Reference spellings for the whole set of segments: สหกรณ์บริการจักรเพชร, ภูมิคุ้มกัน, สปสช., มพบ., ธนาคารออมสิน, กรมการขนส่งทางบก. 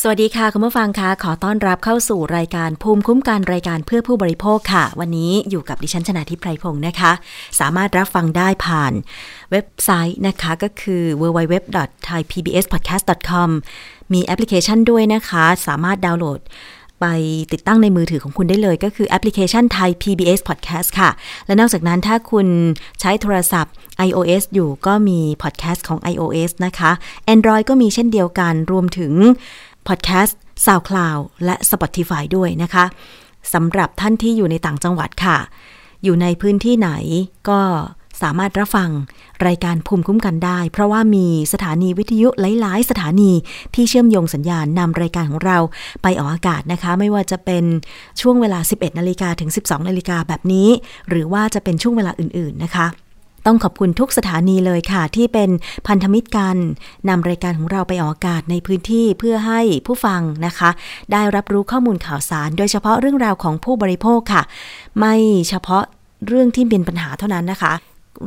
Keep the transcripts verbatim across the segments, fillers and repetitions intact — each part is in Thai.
สวัสดีค่ะคุณผู้ฟังค่ะขอต้อนรับเข้าสู่รายการภูมิคุ้มกันรายการเพื่อผู้บริโภคค่ะวันนี้อยู่กับดิฉันชนาธิปไพรพงศ์นะคะสามารถรับฟังได้ผ่านเว็บไซต์นะคะก็คือ ดับเบิลยู ดับเบิลยู ดับเบิลยู ดอท ไทย พี บี เอส พอดแคสต์ ดอท คอม มีแอปพลิเคชันด้วยนะคะสามารถดาวน์โหลดไปติดตั้งในมือถือของคุณได้เลยก็คือแอปพลิเคชันไทย พี บี เอส Podcast ค่ะและนอกจากนั้นถ้าคุณใช้โทรศัพท์ iOS อยู่ก็มี Podcast ของ iOS นะคะ Android ก็มีเช่นเดียวกันรวมถึง Podcast SoundCloud และ Spotify ด้วยนะคะสำหรับท่านที่อยู่ในต่างจังหวัดค่ะอยู่ในพื้นที่ไหนก็สามารถรับฟังรายการภูมิคุ้มกันได้เพราะว่ามีสถานีวิทยุหลายๆสถานีที่เชื่อมโยงสัญญาณนำรายการของเราไปออกอากาศนะคะไม่ว่าจะเป็นช่วงเวลา สิบเอ็ดนาฬิกาถึง สิบสองนาฬิกาแบบนี้หรือว่าจะเป็นช่วงเวลาอื่นๆนะคะต้องขอบคุณทุกสถานีเลยค่ะที่เป็นพันธมิตรกันนำรายการของเราไปออกอากาศในพื้นที่เพื่อให้ผู้ฟังนะคะได้รับรู้ข้อมูลข่าวสารโดยเฉพาะเรื่องราวของผู้บริโภคค่ะไม่เฉพาะเรื่องที่เป็นปัญหาเท่านั้นนะคะ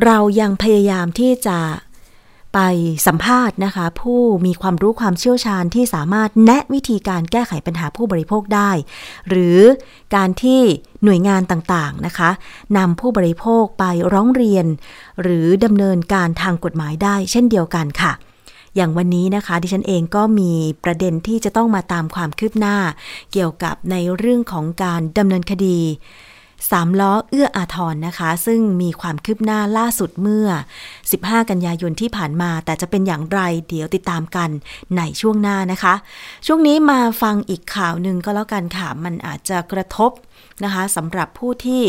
เรายังพยายามที่จะไปสัมภาษณ์นะคะผู้มีความรู้ความเชี่ยวชาญที่สามารถแนะวิธีการแก้ไขปัญหาผู้บริโภคได้หรือการที่หน่วยงานต่างๆนะคะนำผู้บริโภคไปร้องเรียนหรือดำเนินการทางกฎหมายได้เช่นเดียวกันค่ะอย่างวันนี้นะคะดิฉันเองก็มีประเด็นที่จะต้องมาตามความคืบหน้าเกี่ยวกับในเรื่องของการดำเนินคดีสามล้อเอื้ออาทรนะคะซึ่งมีความคืบหน้าล่าสุดเมื่อสิบห้ากันยายนที่ผ่านมาแต่จะเป็นอย่างไรเดี๋ยวติดตามกันในช่วงหน้านะคะช่วงนี้มาฟังอีกข่าวหนึ่งก็แล้วกันค่ะมันอาจจะกระทบนะคะสำหรับผู้ที่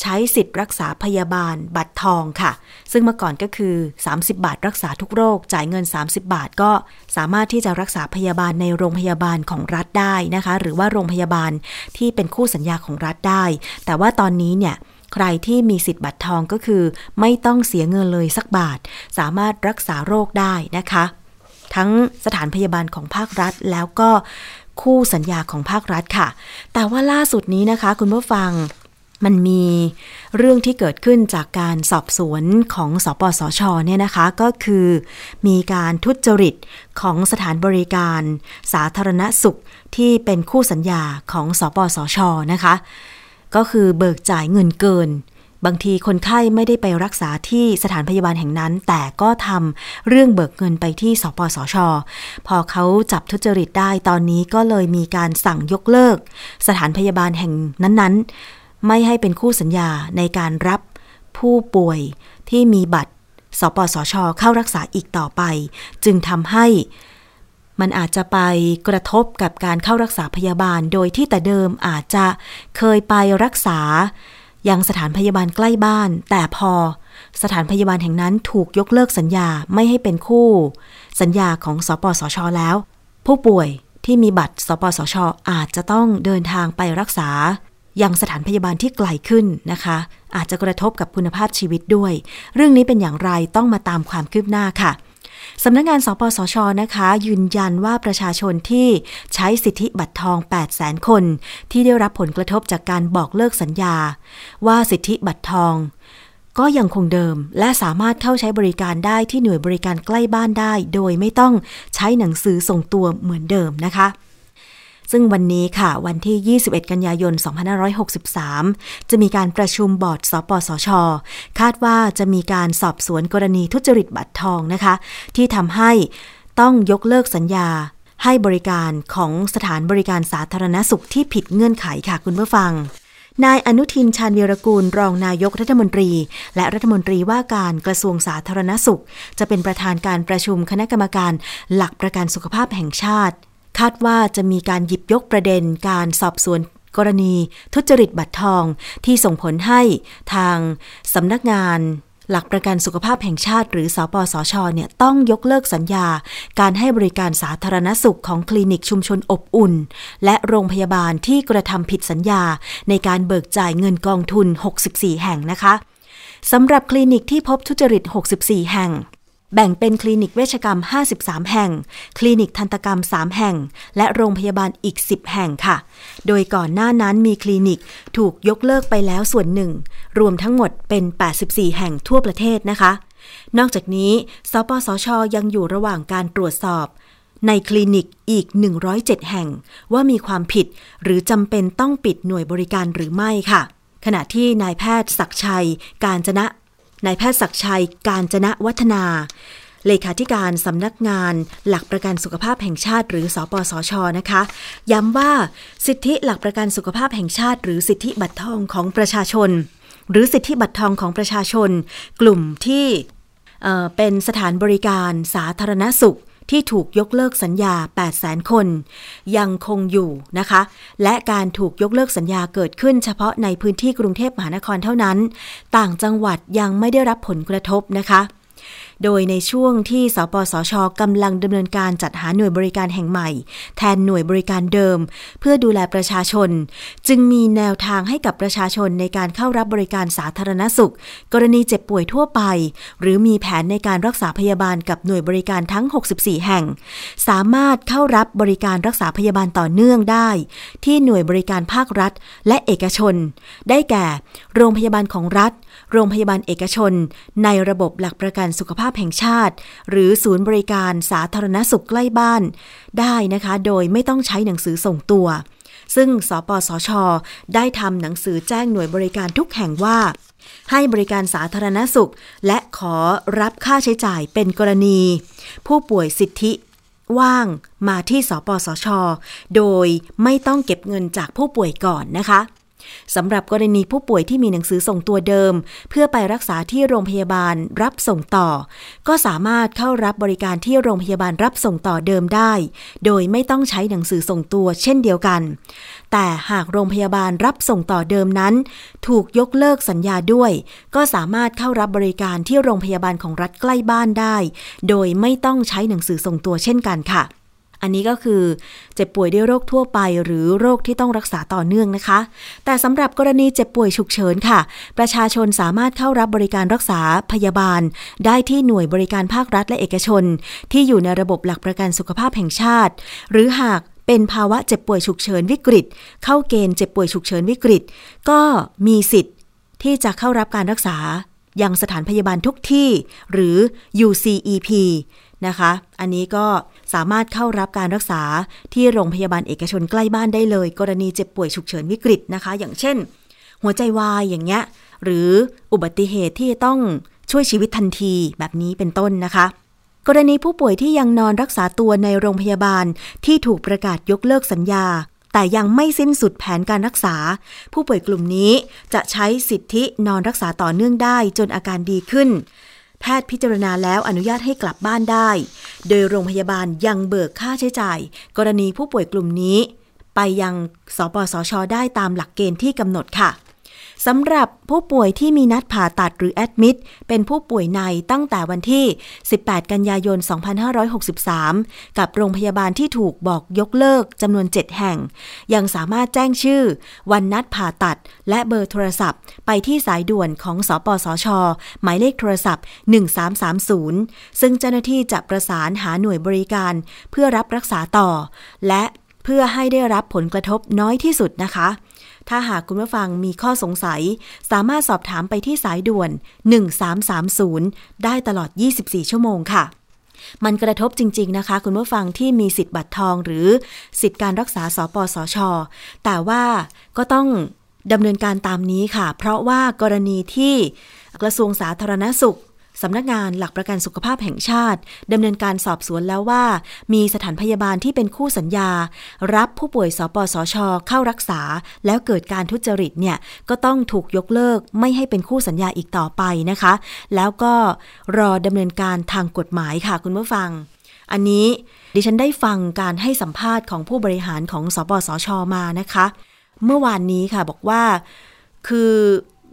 ใช้สิทธิ์รักษาพยาบาลบัตรทองค่ะซึ่งเมื่อก่อนก็คือสามสิบบาทรักษาทุกโรคจ่ายเงินสามสิบบาทก็สามารถที่จะรักษาพยาบาลในโรงพยาบาลของรัฐได้นะคะหรือว่าโรงพยาบาลที่เป็นคู่สัญญาของรัฐได้แต่ว่าตอนนี้เนี่ยใครที่มีสิทธิ์บัตรทองก็คือไม่ต้องเสียเงินเลยสักบาทสามารถรักษาโรคได้นะคะทั้งสถานพยาบาลของภาครัฐแล้วก็คู่สัญญาของภาครัฐค่ะแต่ว่าล่าสุดนี้นะคะคุณผู้ฟังมันมีเรื่องที่เกิดขึ้นจากการสอบสวนของสปสช.เนี่ยนะคะก็คือมีการทุจริตของสถานบริการสาธารณสุขที่เป็นคู่สัญญาของสปสช.นะคะก็คือเบิกจ่ายเงินเกินบางทีคนไข้ไม่ได้ไปรักษาที่สถานพยาบาลแห่งนั้นแต่ก็ทำเรื่องเบิกเงินไปที่สปสช.พอเขาจับทุจริตได้ตอนนี้ก็เลยมีการสั่งยกเลิกสถานพยาบาลแห่งนั้นๆไม่ให้เป็นคู่สัญญาในการรับผู้ป่วยที่มีบัตรสปสช.เข้ารักษาอีกต่อไปจึงทำให้มันอาจจะไปกระทบกับการเข้ารักษาพยาบาลโดยที่แต่เดิมอาจจะเคยไปรักษายังสถานพยาบาลใกล้บ้านแต่พอสถานพยาบาลแห่งนั้นถูกยกเลิกสัญญาไม่ให้เป็นคู่สัญญาของสปสช.แล้วผู้ป่วยที่มีบัตรสปสช.อาจจะต้องเดินทางไปรักษายังสถานพยาบาลที่ไกลขึ้นนะคะอาจจะกระทบกับคุณภาพชีวิตด้วยเรื่องนี้เป็นอย่างไรต้องมาตามความคืบหน้าค่ะสำนักงานสปสช.นะคะยืนยันว่าประชาชนที่ใช้สิทธิบัตรทอง แปดแสนคนที่ได้รับผลกระทบจากการบอกเลิกสัญญาว่าสิทธิบัตรทองก็ยังคงเดิมและสามารถเข้าใช้บริการได้ที่หน่วยบริการใกล้บ้านได้โดยไม่ต้องใช้หนังสือส่งตัวเหมือนเดิมนะคะซึ่งวันนี้ค่ะวันที่ยี่สิบเอ็ดกันยายนสองพันห้าร้อยหกสิบสามจะมีการประชุมบอร์ดสปสช.คาดว่าจะมีการสอบสวนกรณีทุจริตบัตรทองนะคะที่ทำให้ต้องยกเลิกสัญญาให้บริการของสถานบริการสาธารณสุขที่ผิดเงื่อนไขค่ะคุณผู้ฟังนายอนุทินชาญวีรกูลรองนายกรัฐมนตรีและรัฐมนตรีว่าการกระทรวงสาธารณสุขจะเป็นประธานการประชุมคณะกรรมการหลักประกันสุขภาพแห่งชาติคาดว่าจะมีการหยิบยกประเด็นการสอบสวนกรณีทุจริตบัตรทองที่ส่งผลให้ทางสำนักงานหลักประกันสุขภาพแห่งชาติหรือสปสช.เนี่ยต้องยกเลิกสัญญาการให้บริการสาธารณสุขของคลินิกชุมชนอบอุ่นและโรงพยาบาลที่กระทำผิดสัญญาในการเบิกจ่ายเงินกองทุนหกสิบสี่แห่งนะคะสำหรับคลินิกที่พบทุจริตหกสิบสี่แห่ง แบ่งเป็นคลินิกเวชกรรมห้าสิบสามแห่งคลินิกทันตกรรมสามแห่งและโรงพยาบาลอีกสิบแห่งค่ะโดยก่อนหน้านั้นมีคลินิกถูกยกเลิกไปแล้วส่วนหนึ่งรวมทั้งหมดเป็นแปดสิบสี่แห่งทั่วประเทศนะคะนอกจากนี้สปสช.ยังอยู่ระหว่างการตรวจสอบในคลินิกอีกหนึ่งร้อยเจ็ดแห่งว่ามีความผิดหรือจำเป็นต้องปิดหน่วยบริการหรือไม่ค่ะขณะที่นายแพทย์ศักดิ์ชัย กาญจนะนายแพทย์ศักดิ์ชัย กาญจนะวัฒนาเลขาธิการสำนักงานหลักประกันสุขภาพแห่งชาติหรือสปสช.นะคะย้ำว่าสิทธิหลักประกันสุขภาพแห่งชาติหรือสิทธิบัตรทองของประชาชนหรือสิทธิบัตรทองของประชาชนกลุ่มที่เอ่อเป็นสถานบริการสาธารณสุขที่ถูกยกเลิกสัญญา แปดแสน คนยังคงอยู่นะคะและการถูกยกเลิกสัญญาเกิดขึ้นเฉพาะในพื้นที่กรุงเทพมหานครเท่านั้นต่างจังหวัดยังไม่ได้รับผลกระทบนะคะโดยในช่วงที่สปสช.กำลังดำเนินการจัดหาหน่วยบริการแห่งใหม่แทนหน่วยบริการเดิมเพื่อดูแลประชาชนจึงมีแนวทางให้กับประชาชนในการเข้ารับบริการสาธารณสุขกรณีเจ็บป่วยทั่วไปหรือมีแผนในการรักษาพยาบาลกับหน่วยบริการทั้งหกสิบสี่แห่งสามารถเข้ารับบริการรักษาพยาบาลต่อเนื่องได้ที่หน่วยบริการภาครัฐและเอกชนได้แก่โรงพยาบาลของรัฐโรงพยาบาลเอกชนในระบบหลักประกันสุขภาพแห่งชาติหรือศูนย์บริการสาธารณสุขใกล้บ้านได้นะคะโดยไม่ต้องใช้หนังสือส่งตัวซึ่งสปสช.ได้ทำหนังสือแจ้งหน่วยบริการทุกแห่งว่าให้บริการสาธารณสุขและขอรับค่าใช้จ่ายเป็นกรณีผู้ป่วยสิทธิว่างมาที่สปสช.โดยไม่ต้องเก็บเงินจากผู้ป่วยก่อนนะคะสำหรับกรณีผู้ป่วยที่มีหนังสือส่งตัวเดิมเพื่อไปรักษาที่โรงพยาบาลรับส่งต่อก็สามารถเข้ารับบริการที่โรงพยาบาลรับส่งต่อเดิมได้โดยไม่ต้องใช้หนังสือส่งตัวเช่นเดียวกันแต่หากโรงพยาบาลรับส่งต่อเดิมนั้นถูกยกเลิกสัญญาด้วยก็สามารถเข้ารับบริการที่โรงพยาบาลของรัฐใกล้บ้านได้โดยไม่ต้องใช้หนังสือส่งตัวเช่นกันค่ะอันนี้ก็คือเจ็บป่วยด้วยโรคทั่วไปหรือโรคที่ต้องรักษาต่อเนื่องนะคะแต่สำหรับกรณีเจ็บป่วยฉุกเฉินค่ะประชาชนสามารถเข้ารับบริการรักษาพยาบาลได้ที่หน่วยบริการภาครัฐและเอกชนที่อยู่ในระบบหลักประกันสุขภาพแห่งชาติหรือหากเป็นภาวะเจ็บป่วยฉุกเฉินวิกฤตเข้าเกณฑ์เจ็บป่วยฉุกเฉินวิกฤตก็มีสิทธิ์ที่จะเข้ารับการรักษายังสถานพยาบาลทุกที่หรือ ยู ซี อี พีนะคะอันนี้ก็สามารถเข้ารับการรักษาที่โรงพยาบาลเอกชนใกล้บ้านได้เลยกรณีเจ็บป่วยฉุกเฉินวิกฤตนะคะอย่างเช่นหัวใจวายอย่างเงี้ยหรืออุบัติเหตุที่ต้องช่วยชีวิตทันทีแบบนี้เป็นต้นนะคะกรณีผู้ป่วยที่ยังนอนรักษาตัวในโรงพยาบาลที่ถูกประกาศยกเลิกสัญญาแต่ยังไม่สิ้นสุดแผนการรักษาผู้ป่วยกลุ่มนี้จะใช้สิทธินอนรักษาต่อเนื่องได้จนอาการดีขึ้นแพทย์พิจารณาแล้วอนุญาตให้กลับบ้านได้โดยโรงพยาบาลยังเบิกค่าใช้จ่ายกรณีผู้ป่วยกลุ่มนี้ไปยังสปสช.ได้ตามหลักเกณฑ์ที่กำหนดค่ะสำหรับผู้ป่วยที่มีนัดผ่าตัดหรือแอดมิดเป็นผู้ป่วยในตั้งแต่วันที่สิบแปดกันยายนสองพันห้าร้อยหกสิบสามกับโรงพยาบาลที่ถูกบอกยกเลิกจำนวนเจ็ดแห่งยังสามารถแจ้งชื่อวันนัดผ่าตัดและเบอร์โทรศัพท์ไปที่สายด่วนของสปสช.หมายเลขโทรศัพท์หนึ่งสามสามศูนย์ซึ่งเจ้าหน้าที่จะประสานหาหน่วยบริการเพื่อรับรักษาต่อและเพื่อให้ได้รับผลกระทบน้อยที่สุดนะคะถ้าหากคุณผู้ฟังมีข้อสงสัยสามารถสอบถามไปที่สายด่วนหนึ่งสามสามศูนย์ได้ตลอดยี่สิบสี่ชั่วโมงค่ะมันกระทบจริงๆนะคะคุณผู้ฟังที่มีสิทธิ์บัตรทองหรือสิทธิ์การรักษาสปสช.แต่ว่าก็ต้องดำเนินการตามนี้ค่ะเพราะว่ากรณีที่กระทรวงสาธารณสุขสำนักงานหลักประกันสุขภาพแห่งชาติดำเนินการสอบสวนแล้วว่ามีสถานพยาบาลที่เป็นคู่สัญญารับผู้ป่วยสปสช.เข้ารักษาแล้วเกิดการทุจริตเนี่ยก็ต้องถูกยกเลิกไม่ให้เป็นคู่สัญญาอีกต่อไปนะคะแล้วก็รอดำเนินการทางกฎหมายค่ะคุณผู้ฟังอันนี้ดิฉันได้ฟังการให้สัมภาษณ์ของผู้บริหารของสปสช.มานะคะเมื่อวานนี้ค่ะบอกว่าคือ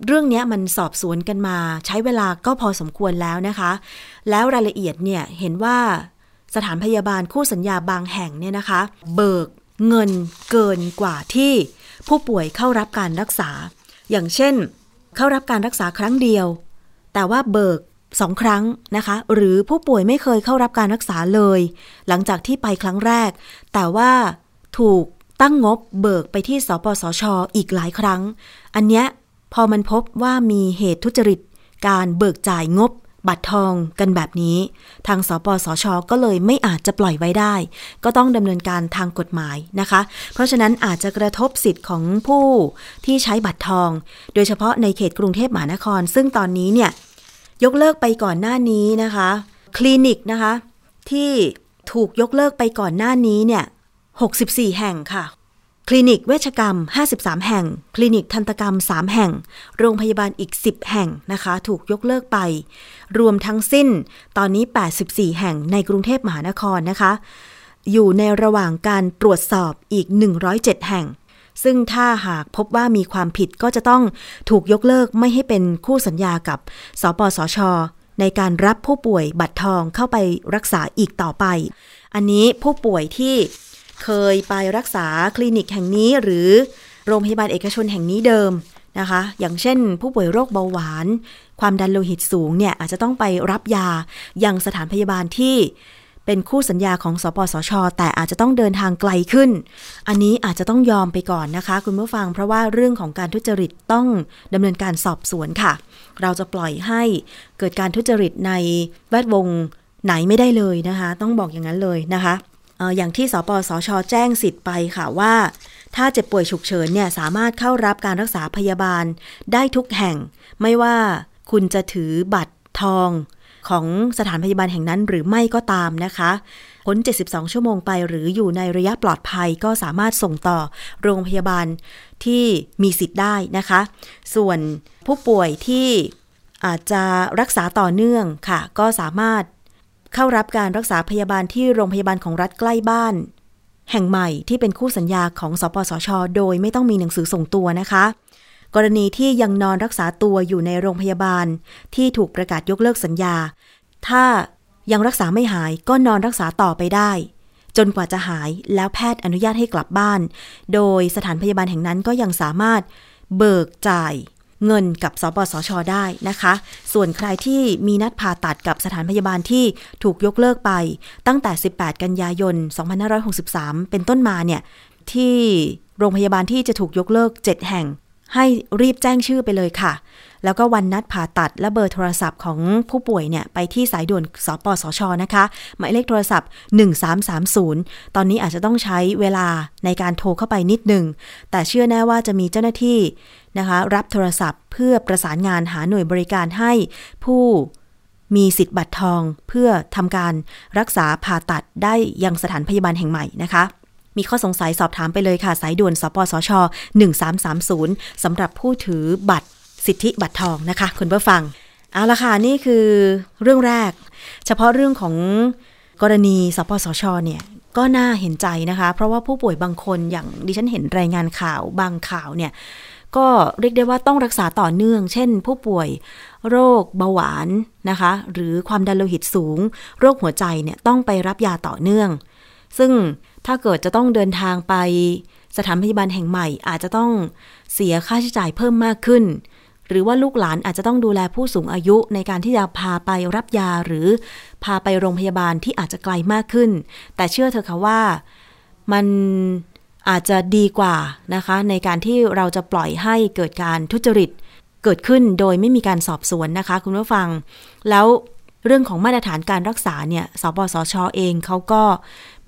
เรื่องนี้มันสอบสวนกันมาใช้เวลาก็พอสมควรแล้วนะคะแล้วรายละเอียดเนี่ยเห็นว่าสถานพยาบาลคู่สัญญาบางแห่งเนี่ยนะคะเบิกเงินเกินกว่าที่ผู้ป่วยเข้ารับการรักษาอย่างเช่นเข้ารับการรักษาครั้งเดียวแต่ว่าเบิก สองครั้งนะคะหรือผู้ป่วยไม่เคยเข้ารับการรักษาเลยหลังจากที่ไปครั้งแรกแต่ว่าถูกตั้งงบเบิกไปที่สปสช. อีกหลายครั้งอันเนี้ยพอมันพบว่ามีเหตุทุจริตการเบิกจ่ายงบบัตรทองกันแบบนี้ทางสปสช.ก็เลยไม่อาจจะปล่อยไว้ได้ก็ต้องดำเนินการทางกฎหมายนะคะเพราะฉะนั้นอาจจะกระทบสิทธิ์ของผู้ที่ใช้บัตรทองโดยเฉพาะในเขตกรุงเทพมหานครซึ่งตอนนี้เนี่ยยกเลิกไปก่อนหน้านี้นะคะคลินิกนะคะที่ถูกยกเลิกไปก่อนหน้านี้เนี่ยหกสิบสี่แห่งค่ะคลินิกเวชกรรมห้าสิบสามแห่งคลินิกทันตกรรมสามแห่งโรงพยาบาลอีกสิบแห่งนะคะถูกยกเลิกไปรวมทั้งสิ้นตอนนี้แปดสิบสี่แห่งในกรุงเทพมหานครนะคะอยู่ในระหว่างการตรวจสอบอีกหนึ่งร้อยเจ็ดแห่งซึ่งถ้าหากพบว่ามีความผิดก็จะต้องถูกยกเลิกไม่ให้เป็นคู่สัญญากับสปสช.ในการรับผู้ป่วยบัตรทองเข้าไปรักษาอีกต่อไปอันนี้ผู้ป่วยที่เคยไปรักษาคลินิกแห่งนี้หรือโรงพยาบาลเอกชนแห่งนี้เดิมนะคะอย่างเช่นผู้ป่วยโรคเบาหวานความดันโลหิตสูงเนี่ยอาจจะต้องไปรับยายังสถานพยาบาลที่เป็นคู่สัญญาของสปสช.แต่อาจจะต้องเดินทางไกลขึ้นอันนี้อาจจะต้องยอมไปก่อนนะคะคุณผู้ฟังเพราะว่าเรื่องของการทุจริตต้องดำเนินการสอบสวนค่ะเราจะปล่อยให้เกิดการทุจริตในแวดวงไหนไม่ได้เลยนะคะต้องบอกอย่างนั้นเลยนะคะอย่างที่สปสช.แจ้งสิทธิ์ไปค่ะว่าถ้าเจ็บป่วยฉุกเฉินเนี่ยสามารถเข้ารับการรักษาพยาบาลได้ทุกแห่งไม่ว่าคุณจะถือบัตรทองของสถานพยาบาลแห่งนั้นหรือไม่ก็ตามนะคะพ้นเจ็ดสิบสองชั่วโมงไปหรืออยู่ในระยะปลอดภัยก็สามารถส่งต่อโรงพยาบาลที่มีสิทธิ์ได้นะคะส่วนผู้ป่วยที่อาจจะรักษาต่อเนื่องค่ะก็สามารถเข้ารับการรักษาพยาบาลที่โรงพยาบาลของรัฐใกล้บ้านแห่งใหม่ที่เป็นคู่สัญญาของสปสช.โดยไม่ต้องมีหนังสือส่งตัวนะคะกรณีที่ยังนอนรักษาตัวอยู่ในโรงพยาบาลที่ถูกประกาศยกเลิกสัญญาถ้ายังรักษาไม่หายก็นอนรักษาต่อไปได้จนกว่าจะหายแล้วแพทย์อนุญาตให้กลับบ้านโดยสถานพยาบาลแห่งนั้นก็ยังสามารถเบิกจ่ายเงินกับสปสช.ได้นะคะส่วนใครที่มีนัดผ่าตัดกับสถานพยาบาลที่ถูกยกเลิกไปตั้งแต่สิบแปดกันยายนสองพันห้าร้อยหกสิบสามเป็นต้นมาเนี่ยที่โรงพยาบาลที่จะถูกยกเลิกเจ็ดแห่งให้รีบแจ้งชื่อไปเลยค่ะแล้วก็วันนัดผ่าตัดและเบอร์โทรศัพท์ของผู้ป่วยเนี่ยไปที่สายด่วนสปสช.นะคะหมายเลขโทรศัพท์หนึ่งสามสามศูนย์ตอนนี้อาจจะต้องใช้เวลาในการโทรเข้าไปนิดนึงแต่เชื่อแน่ว่าจะมีเจ้าหน้าที่นะคะรับโทรศัพท์เพื่อประสานงานหาหน่วยบริการให้ผู้มีสิทธิ์บัตรทองเพื่อทำการรักษาผ่าตัดได้ยังสถานพยาบาลแห่งใหม่นะคะมีข้อสงสัยสอบถามไปเลยค่ะสายด่วนสปสชหนึ่งสามสามศูนย์สำหรับผู้ถือบัตรสิทธิบัตรทองนะคะคุณผู้ฟังเอาละค่ะนี่คือเรื่องแรกเฉพาะเรื่องของกรณีสปสชเนี่ยก็น่าเห็นใจนะคะเพราะว่าผู้ป่วยบางคนอย่างดิฉันเห็นรายงานข่าวบางข่าวเนี่ยก็เรียกได้ว่าต้องรักษาต่อเนื่องเช่นผู้ป่วยโรคเบาหวานนะคะหรือความดันโลหิตสูงโรคหัวใจเนี่ยต้องไปรับยาต่อเนื่องซึ่งถ้าเกิดจะต้องเดินทางไปสถานพยาบาลแห่งใหม่อาจจะต้องเสียค่าใช้จ่ายเพิ่มมากขึ้นหรือว่าลูกหลานอาจจะต้องดูแลผู้สูงอายุในการที่จะพาไปรับยาหรือพาไปโรงพยาบาลที่อาจจะไกลมากขึ้นแต่เชื่อเถอะค่ะว่ามันอาจจะดีกว่านะคะในการที่เราจะปล่อยให้เกิดการทุจริตเกิดขึ้นโดยไม่มีการสอบสวนนะคะคุณผู้ฟังแล้วเรื่องของมาตรฐานการรักษาเนี่ยสปสช.เองเขาก็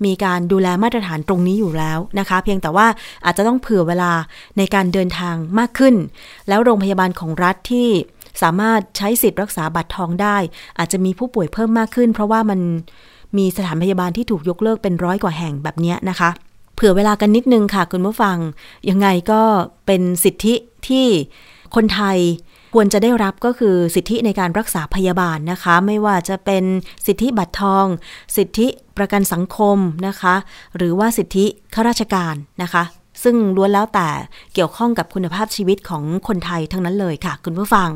มีการดูแลมาตรฐานตรงนี้อยู่แล้วนะคะเพียงแต่ว่าอาจจะต้องเผื่อเวลาในการเดินทางมากขึ้นแล้วโรงพยาบาลของรัฐที่สามารถใช้สิทธิ์รักษาบัตรทองได้อาจจะมีผู้ป่วยเพิ่มมากขึ้นเพราะว่ามันมีสถานพยาบาลที่ถูกยกเลิกเป็นร้อยกว่าแห่งแบบนี้นะคะเผื่อเวลากันนิดนึงค่ะคุณผู้ฟังยังไงก็เป็นสิทธิที่คนไทยควรจะได้รับก็คือสิทธิในการรักษาพยาบาลนะคะไม่ว่าจะเป็นสิทธิบัตรทองสิทธิประกันสังคมนะคะหรือว่าสิทธิข้าราชการนะคะซึ่งล้วนแล้วแต่เกี่ยวข้องกับคุณภาพชีวิตของคนไทยทั้งนั้นเลยค่ะคุณผู้ฟัง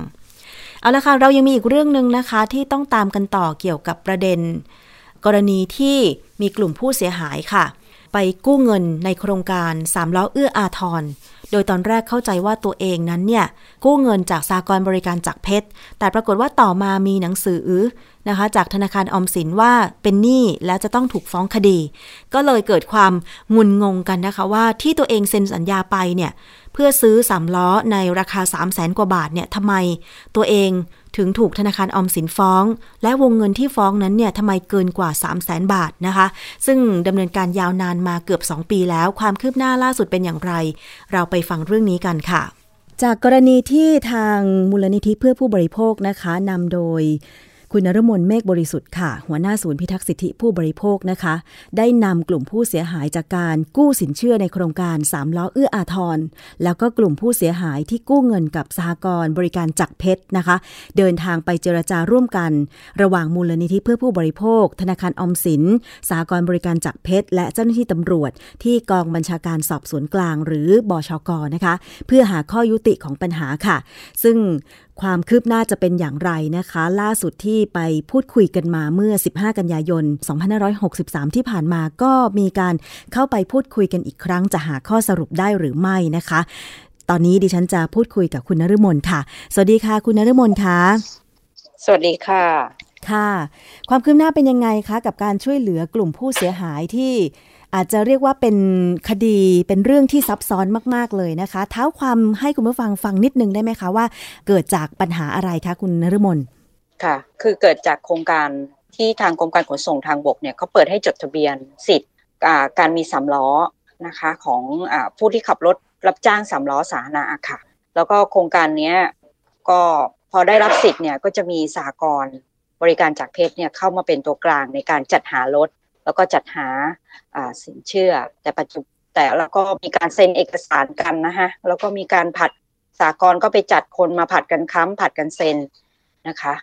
เอาละค่ะเรายังมีอีกเรื่องนึงนะคะที่ต้องตามกันต่อเกี่ยวกับประเด็นกรณีที่มีกลุ่มผู้เสียหายค่ะ ไปกู้เงินในโครงการสามล้อเอื้ออาทรโดยตอนแรกเข้าใจว่าตัวเองนั้นเนี่ยกู้เงินจากสหกรณ์บริการจักรเพชรแต่ปรากฏว่าต่อมามีหนังสือนะคะจากธนาคารออมสินว่าเป็นหนี้แล้วจะต้องถูกฟ้องคดีก็เลยเกิดความงุนงงกันนะคะว่าที่ตัวเองเซ็นสัญญาไปเนี่ยเพื่อซื้อสามล้อในราคา สามแสน กว่าบาทเนี่ยทำไมตัวเองถึงถูกธนาคารออมสินฟ้องและวงเงินที่ฟ้องนั้นเนี่ยทำไมเกินกว่า สามแสน บาทนะคะซึ่งดำเนินการยาวนานมาเกือบสองปีแล้วความคืบหน้าล่าสุดเป็นอย่างไรเราไปฟังเรื่องนี้กันค่ะจากกรณีที่ทางมูลนิธิเพื่อผู้บริโภคนะคะนำโดยคุณนฤมลเมฆบริสุทธิ์ค่ะหัวหน้าศูนย์พิทักษ์สิทธิผู้บริโภคนะคะได้นำกลุ่มผู้เสียหายจากการกู้สินเชื่อในโครงการสามล้อเอื้ออาทรแล้วก็กลุ่มผู้เสียหายที่กู้เงินกับสหกรณ์บริการจักรเพชรนะคะเดินทางไปเจรจาร่วมกันระหว่างมูลนิธิเพื่อผู้บริโภคธนาคารออมสินสหกรณ์บริการจักรเพชรและเจ้าหน้าที่ตำรวจที่กองบัญชาการสอบสวนกลางหรือบชก.นะคะเพื่อหาข้อยุติของปัญหาค่ะซึ่งความคืบหน้าจะเป็นอย่างไรนะคะล่าสุดที่ไปพูดคุยกันมาเมื่อสิบห้ากันยายนสองพันห้าร้อยหกสิบสามที่ผ่านมาก็มีการเข้าไปพูดคุยกันอีกครั้งจะหาข้อสรุปได้หรือไม่นะคะตอนนี้ดิฉันจะพูดคุยกับคุณนฤมลค่ะสวัสดีค่ะคุณนฤมลค่ะสวัสดีค่ะค่ะความคืบหน้าเป็นยังไงคะกับการช่วยเหลือกลุ่มผู้เสียหายที่อาจจะเรียกว่าเป็นคดีเป็นเรื่องที่ซับซ้อนมากๆเลยนะคะเท้าความให้คุณผู้ฟังฟังนิดนึงได้ไหมคะว่าเกิดจากปัญหาอะไรคะคุณนฤมลค่ะคือเกิดจากโครงการที่ทางกรมการขนส่งทางบกเนี่ยเขาเปิดให้จดทะเบียนสิทธิ์การมีสามล้อนะคะของผู้ที่ขับรถรับจ้างสามล้อสาธารณะค่ะแล้วก็โครงการนี้ก็พอได้รับสิทธิ์เนี่ยก็จะมีสหกรณ์บริการจักรเพชรเนี่ยเข้ามาเป็นตัวกลางในการจัดหารถแล้วก็จัดหาสินเชื่อแต่ปัจจุบันแต่แล้วก็มีการเซ็นเอกสารกันนะฮะแล้วก็มีการผัดสหกรณ์ก็ไปจัดคนมาผัดกันค้ำผัดกันเซ็นนะคะ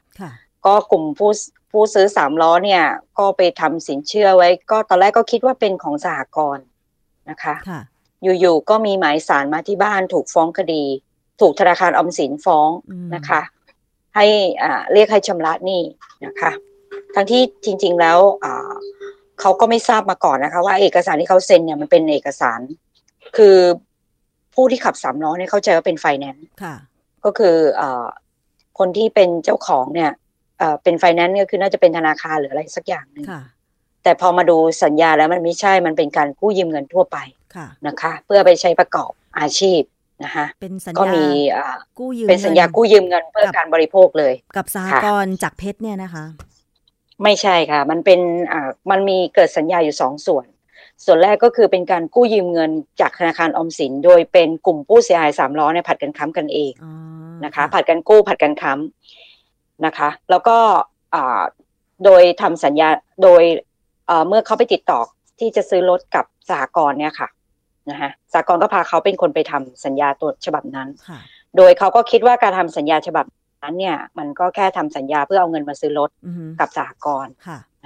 ก็กลุ่มผู้ผู้ซื้อสามล้อเนี่ยก็ไปทำสินเชื่อไว้ก็ตอนแรกก็คิดว่าเป็นของสหกรณ์นะคะอยู่ๆก็มีหมายศาลมาที่บ้านถูกฟ้องคดีถูกธนาคารออมสินฟ้องนะคะให้เรียกให้ชำระหนี้นะคะทั้งที่จริงๆแล้วเขาก็ไม่ทราบมาก่อนนะคะว่าเอกสารที่เขาเซ็นเนี่ยมันเป็นเอกสารคือผู้ที่ขับสามล้อเนี่ยเข้าใจว่าเป็นไฟแนนซ์ก็คือคนที่เป็นเจ้าของเนี่ยเป็นไฟแนนซ์ก็คือน่าจะเป็นธนาคารหรืออะไรสักอย่างนึงแต่พอมาดูสัญญาแล้วมันไม่ใช่มันเป็นการกู้ยืมเงินทั่วไปนะคะเพื่อไปใช้ประกอบอาชีพนะคะก็มีเป็นสัญญากู้ยืมเงินเพื่อการบริโภคเลยกับสหกรณ์จักรเพชรเนี่ยนะคะไม่ใช่ค่ะมันเป็นอ่ามันมีเกิดสัญญาอยู่สองส่วนส่วนแรกก็คือเป็นการกู้ยืมเงินจากธนาคารออมสินโดยเป็นกลุ่มผู้เสียหายสามล้อเนี่ยผัดกันค้ำกันเองนะคะผัดกันกู้ผัดกันค้ำนะคะแล้วก็อ่าโดยทำสัญญาโดยเอ่อเมื่อเขาไปติดต่อที่จะซื้อรถกับสหกรณ์เนี่ยค่ะนะฮะสหกรณ์ก็พาเขาเป็นคนไปทำสัญญาตัวฉบับนั้นโดยเขาก็คิดว่าการทำสัญญาฉบับนั้นเนี่ยมันก็แค่ทำสัญญาเพื่อเอาเงินมาซื้อรถกับสหกรณ์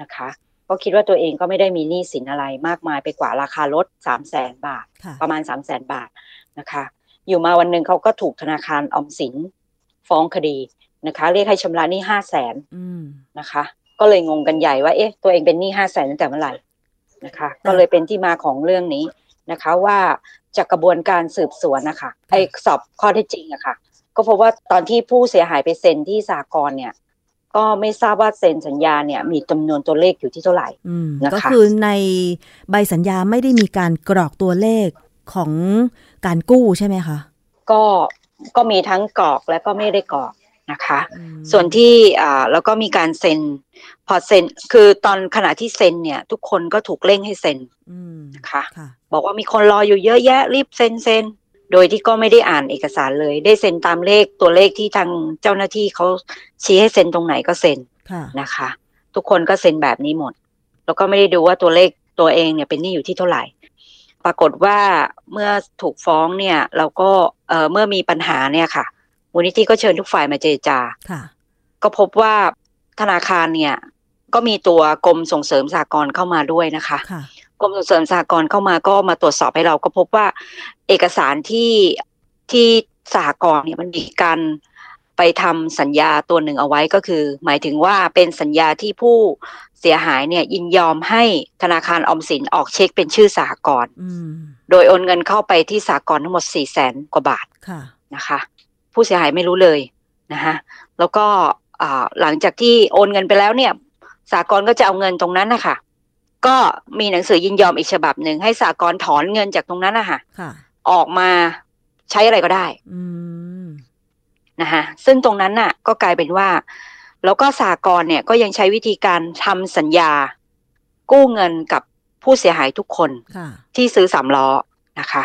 นะคะก็คิดว่าตัวเองก็ไม่ได้มีหนี้สินอะไรมากมายไปกว่าราคารถ สามแสน บาทประมาณ สามแสน บาทนะคะอยู่มาวันหนึ่งเขาก็ถูกธนาคารออมสินฟ้องคดีนะคะเรียกให้ชำระหนี้ ห้าแสน นะคะก็เลยงงกันใหญ่ว่าเอ๊ะตัวเองเป็นหนี้ ห้าแสน ตั้งแต่เมื่อไหร่นะคะก็เลยเป็นที่มาของเรื่องนี้นะคะว่าจากกระบวนการสืบสวนนะคะไอ้สอบข้อเท็จจริงอะค่ะก็พบว่าตอนที่ผู้เสียหายไปเซ็นที่สหกรณ์เนี่ยก็ไม่ทราบว่าเซ็นสัญญาเนี่ยมีจำนวนตัวเลขอยู่ที่เท่าไหร่นะคะก็คือในใบสัญญาไม่ได้มีการกรอกตัวเลขของการกู้ใช่ไหมคะก็ก็มีทั้งกรอกและก็ไม่ได้กรอกนะคะส่วนที่อ่าแล้วก็มีการเซ็นพอเซ็นคือตอนขณะที่เซ็นเนี่ยทุกคนก็ถูกเร่งให้เซ็นนะคะบอกว่ามีคนรออยู่เยอะแยะรีบเซ็นเซ็นโดยที่ก็ไม่ได้อ่านเอกสารเลยได้เซ็นตามเลขตัวเลขที่ทางเจ้าหน้าที่เขาชี้ให้เซ็นตรงไหนก็เซ็นนะคะทุกคนก็เซ็นแบบนี้หมดแล้วก็ไม่ได้ดูว่าตัวเลขตัวเองเนี่ยเป็นหนี้อยู่ที่เท่าไหร่ปรากฏว่าเมื่อถูกฟ้องเนี่ยเราก็เอ่อเมื่อมีปัญหาเนี่ยค่ะมูลนิธิก็เชิญทุกฝ่ายมาเจรจาก็พบว่าธนาคารเนี่ยก็มีตัวกรมส่งเสริมสหกรณ์เข้ามาด้วยนะคะกรมส่งเสริมสหกรณ์เข้ามาก็มาตรวจสอบให้เราก็พบว่าเอกสารที่ที่สหกรณ์เนี่ยมันมีการ ไปทำสัญญาตัวหนึ่งเอาไว้ก็คือหมายถึงว่าเป็นสัญญาที่ผู้เสียหายเนี่ยยินยอมให้ธนาคารออมสินออกเช็คเป็นชื่อสหกรณ์โดยโอนเงินเข้าไปที่สหกรณ์ทั้งหมดสี่แสนกว่าบาทนะคะผู้เสียหายไม่รู้เลยนะคะแล้วก็หลังจากที่โอนเงินไปแล้วเนี่ยสหกรณ์ก็จะเอาเงินตรงนั้นนะคะก็มีหนังสือยินยอมอีกฉบับหนึ่งให้สหกรณ์ถอนเงินจากตรงนั้นนะคะออกมาใช้อะไรก็ได้นะคะซึ่งตรงนั้นน่ะก็กลายเป็นว่าแล้วก็สหกรณ์เนี่ยก็ยังใช้วิธีการทำสัญญากู้เงินกับผู้เสียหายทุกคนที่ซื้อสามล้อนะคะ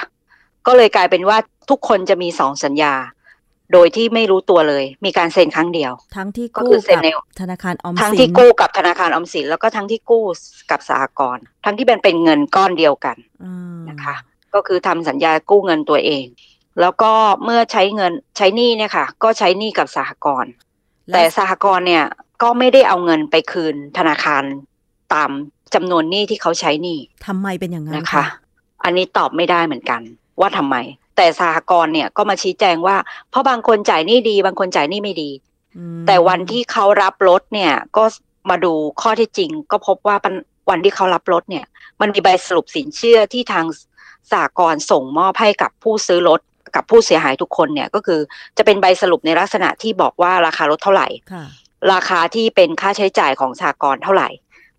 ก็เลยกลายเป็นว่าทุกคนจะมีสองสัญญาโดยที่ไม่รู้ตัวเลยมีการเซ็นครั้งเดียวทั้งที่กู้กับธนาคารออมสินทั้งที่กู้กับธนาคารออมสินแล้วก็ทั้งที่กู้กับสหกรณ์ทั้งที่เป็นเป็นเงินก้อนเดียวกันนะคะก็คือทำสัญญากู้เงินตัวเองแล้วก็เมื่อใช้เงินใช้หนี้เนี่ยค่ะก็ใช้หนี้กับสหกรณ์แต่สหกรณ์เนี่ยก็ไม่ได้เอาเงินไปคืนธนาคารตามจำนวนหนี้ที่เขาใช้หนี้ทำไมเป็นอย่างนั้นนะคะอันนี้ตอบไม่ได้เหมือนกันว่าทำไมแต่สหกรณ์เนี่ยก็มาชี้แจงว่าเพราะบางคนจ่ายหนี้ดีบางคนจ่ายหนี้ไม่ดีแต่วันที่เขารับรถเนี่ยก็มาดูข้อที่จริงก็พบว่าวันที่เขารับรถเนี่ยมันมีใบสรุปสินเชื่อที่ทางสหกรณ์ส่งมอบให้กับผู้ซื้อรถกับผู้เสียหายทุกคนเนี่ยก็คือจะเป็นใบสรุปในลักษณะที่บอกว่าราคารถเท่าไหร่ราคาที่เป็นค่าใช้จ่ายของสหกรณ์เท่าไหร่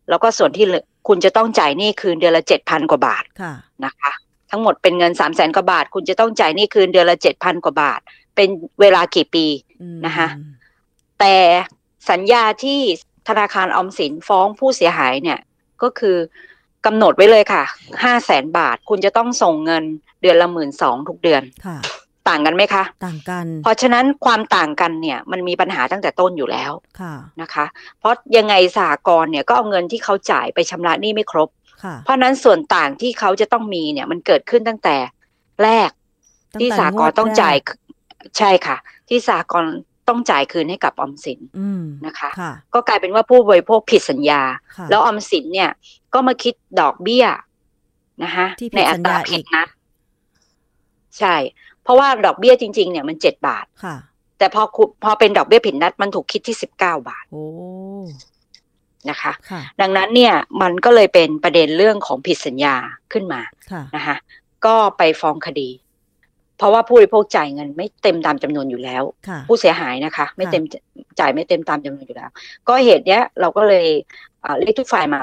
แล้วก็ส่วนที่คุณจะต้องจ่ายหนี้คืนเดือนละเจ็ดพันกว่าบาทนะคะทั้งหมดเป็นเงินสามแสนกว่าบาทคุณจะต้องจ่ายหนี้คืนเดือนละเจ็ดพันกว่าบาทเป็นเวลากี่ปีนะคะแต่สัญญาที่ธนาคารออมสินฟ้องผู้เสียหายเนี่ยก็คือกำหนดไว้เลยค่ะห้าแสนบาทคุณจะต้องส่งเงินเดือนละหมื่นสองทุกเดือนต่างกันไหมคะต่างกันเพราะฉะนั้นความต่างกันเนี่ยมันมีปัญหาตั้งแต่ต้นอยู่แล้วนะคะเพราะยังไงสหกรณ์เนี่ยก็เอาเงินที่เขาจ่ายไปชำระหนี้ไม่ครบเพราะนั้นส่วนต่างที่เขาจะต้องมีเนี่ยมันเกิดขึ้นตั้งแต่แรกที่สหกรณ์ต้องจ่ายใช่ค่ะที่สหกรณ์ต้องจ่ายคืนให้กับออมสินนะคะก็กลายเป็นว่าผู้บริโภคผิดสัญญาแล้วออมสินเนี่ยก็มาคิดดอกเบี้ยนะคะในอัตราผิดนัดใช่เพราะว่าดอกเบี้ยจริงๆเนี่ยมันเจ็ดบาทแต่พอพอเป็นดอกเบี้ยผิดนัดมันถูกคิดที่สิบเก้าบาทนะคะดังนั้นเนี่ยมันก็เลยเป็นประเด็นเรื่องของผิดสัญญาขึ้นมานะคะก็ไปฟ้องคดีเพราะว่าผู้บริโภคจ่ายเงินไม่เต็มตามจำนวนอยู่แล้วผู้เสียหายนะคะไม่เต็มจ่ายไม่เต็มตามจำนวนอยู่แล้วก็เหตุเนี้ยเราก็เลยเรียกทุกฝ่ายมา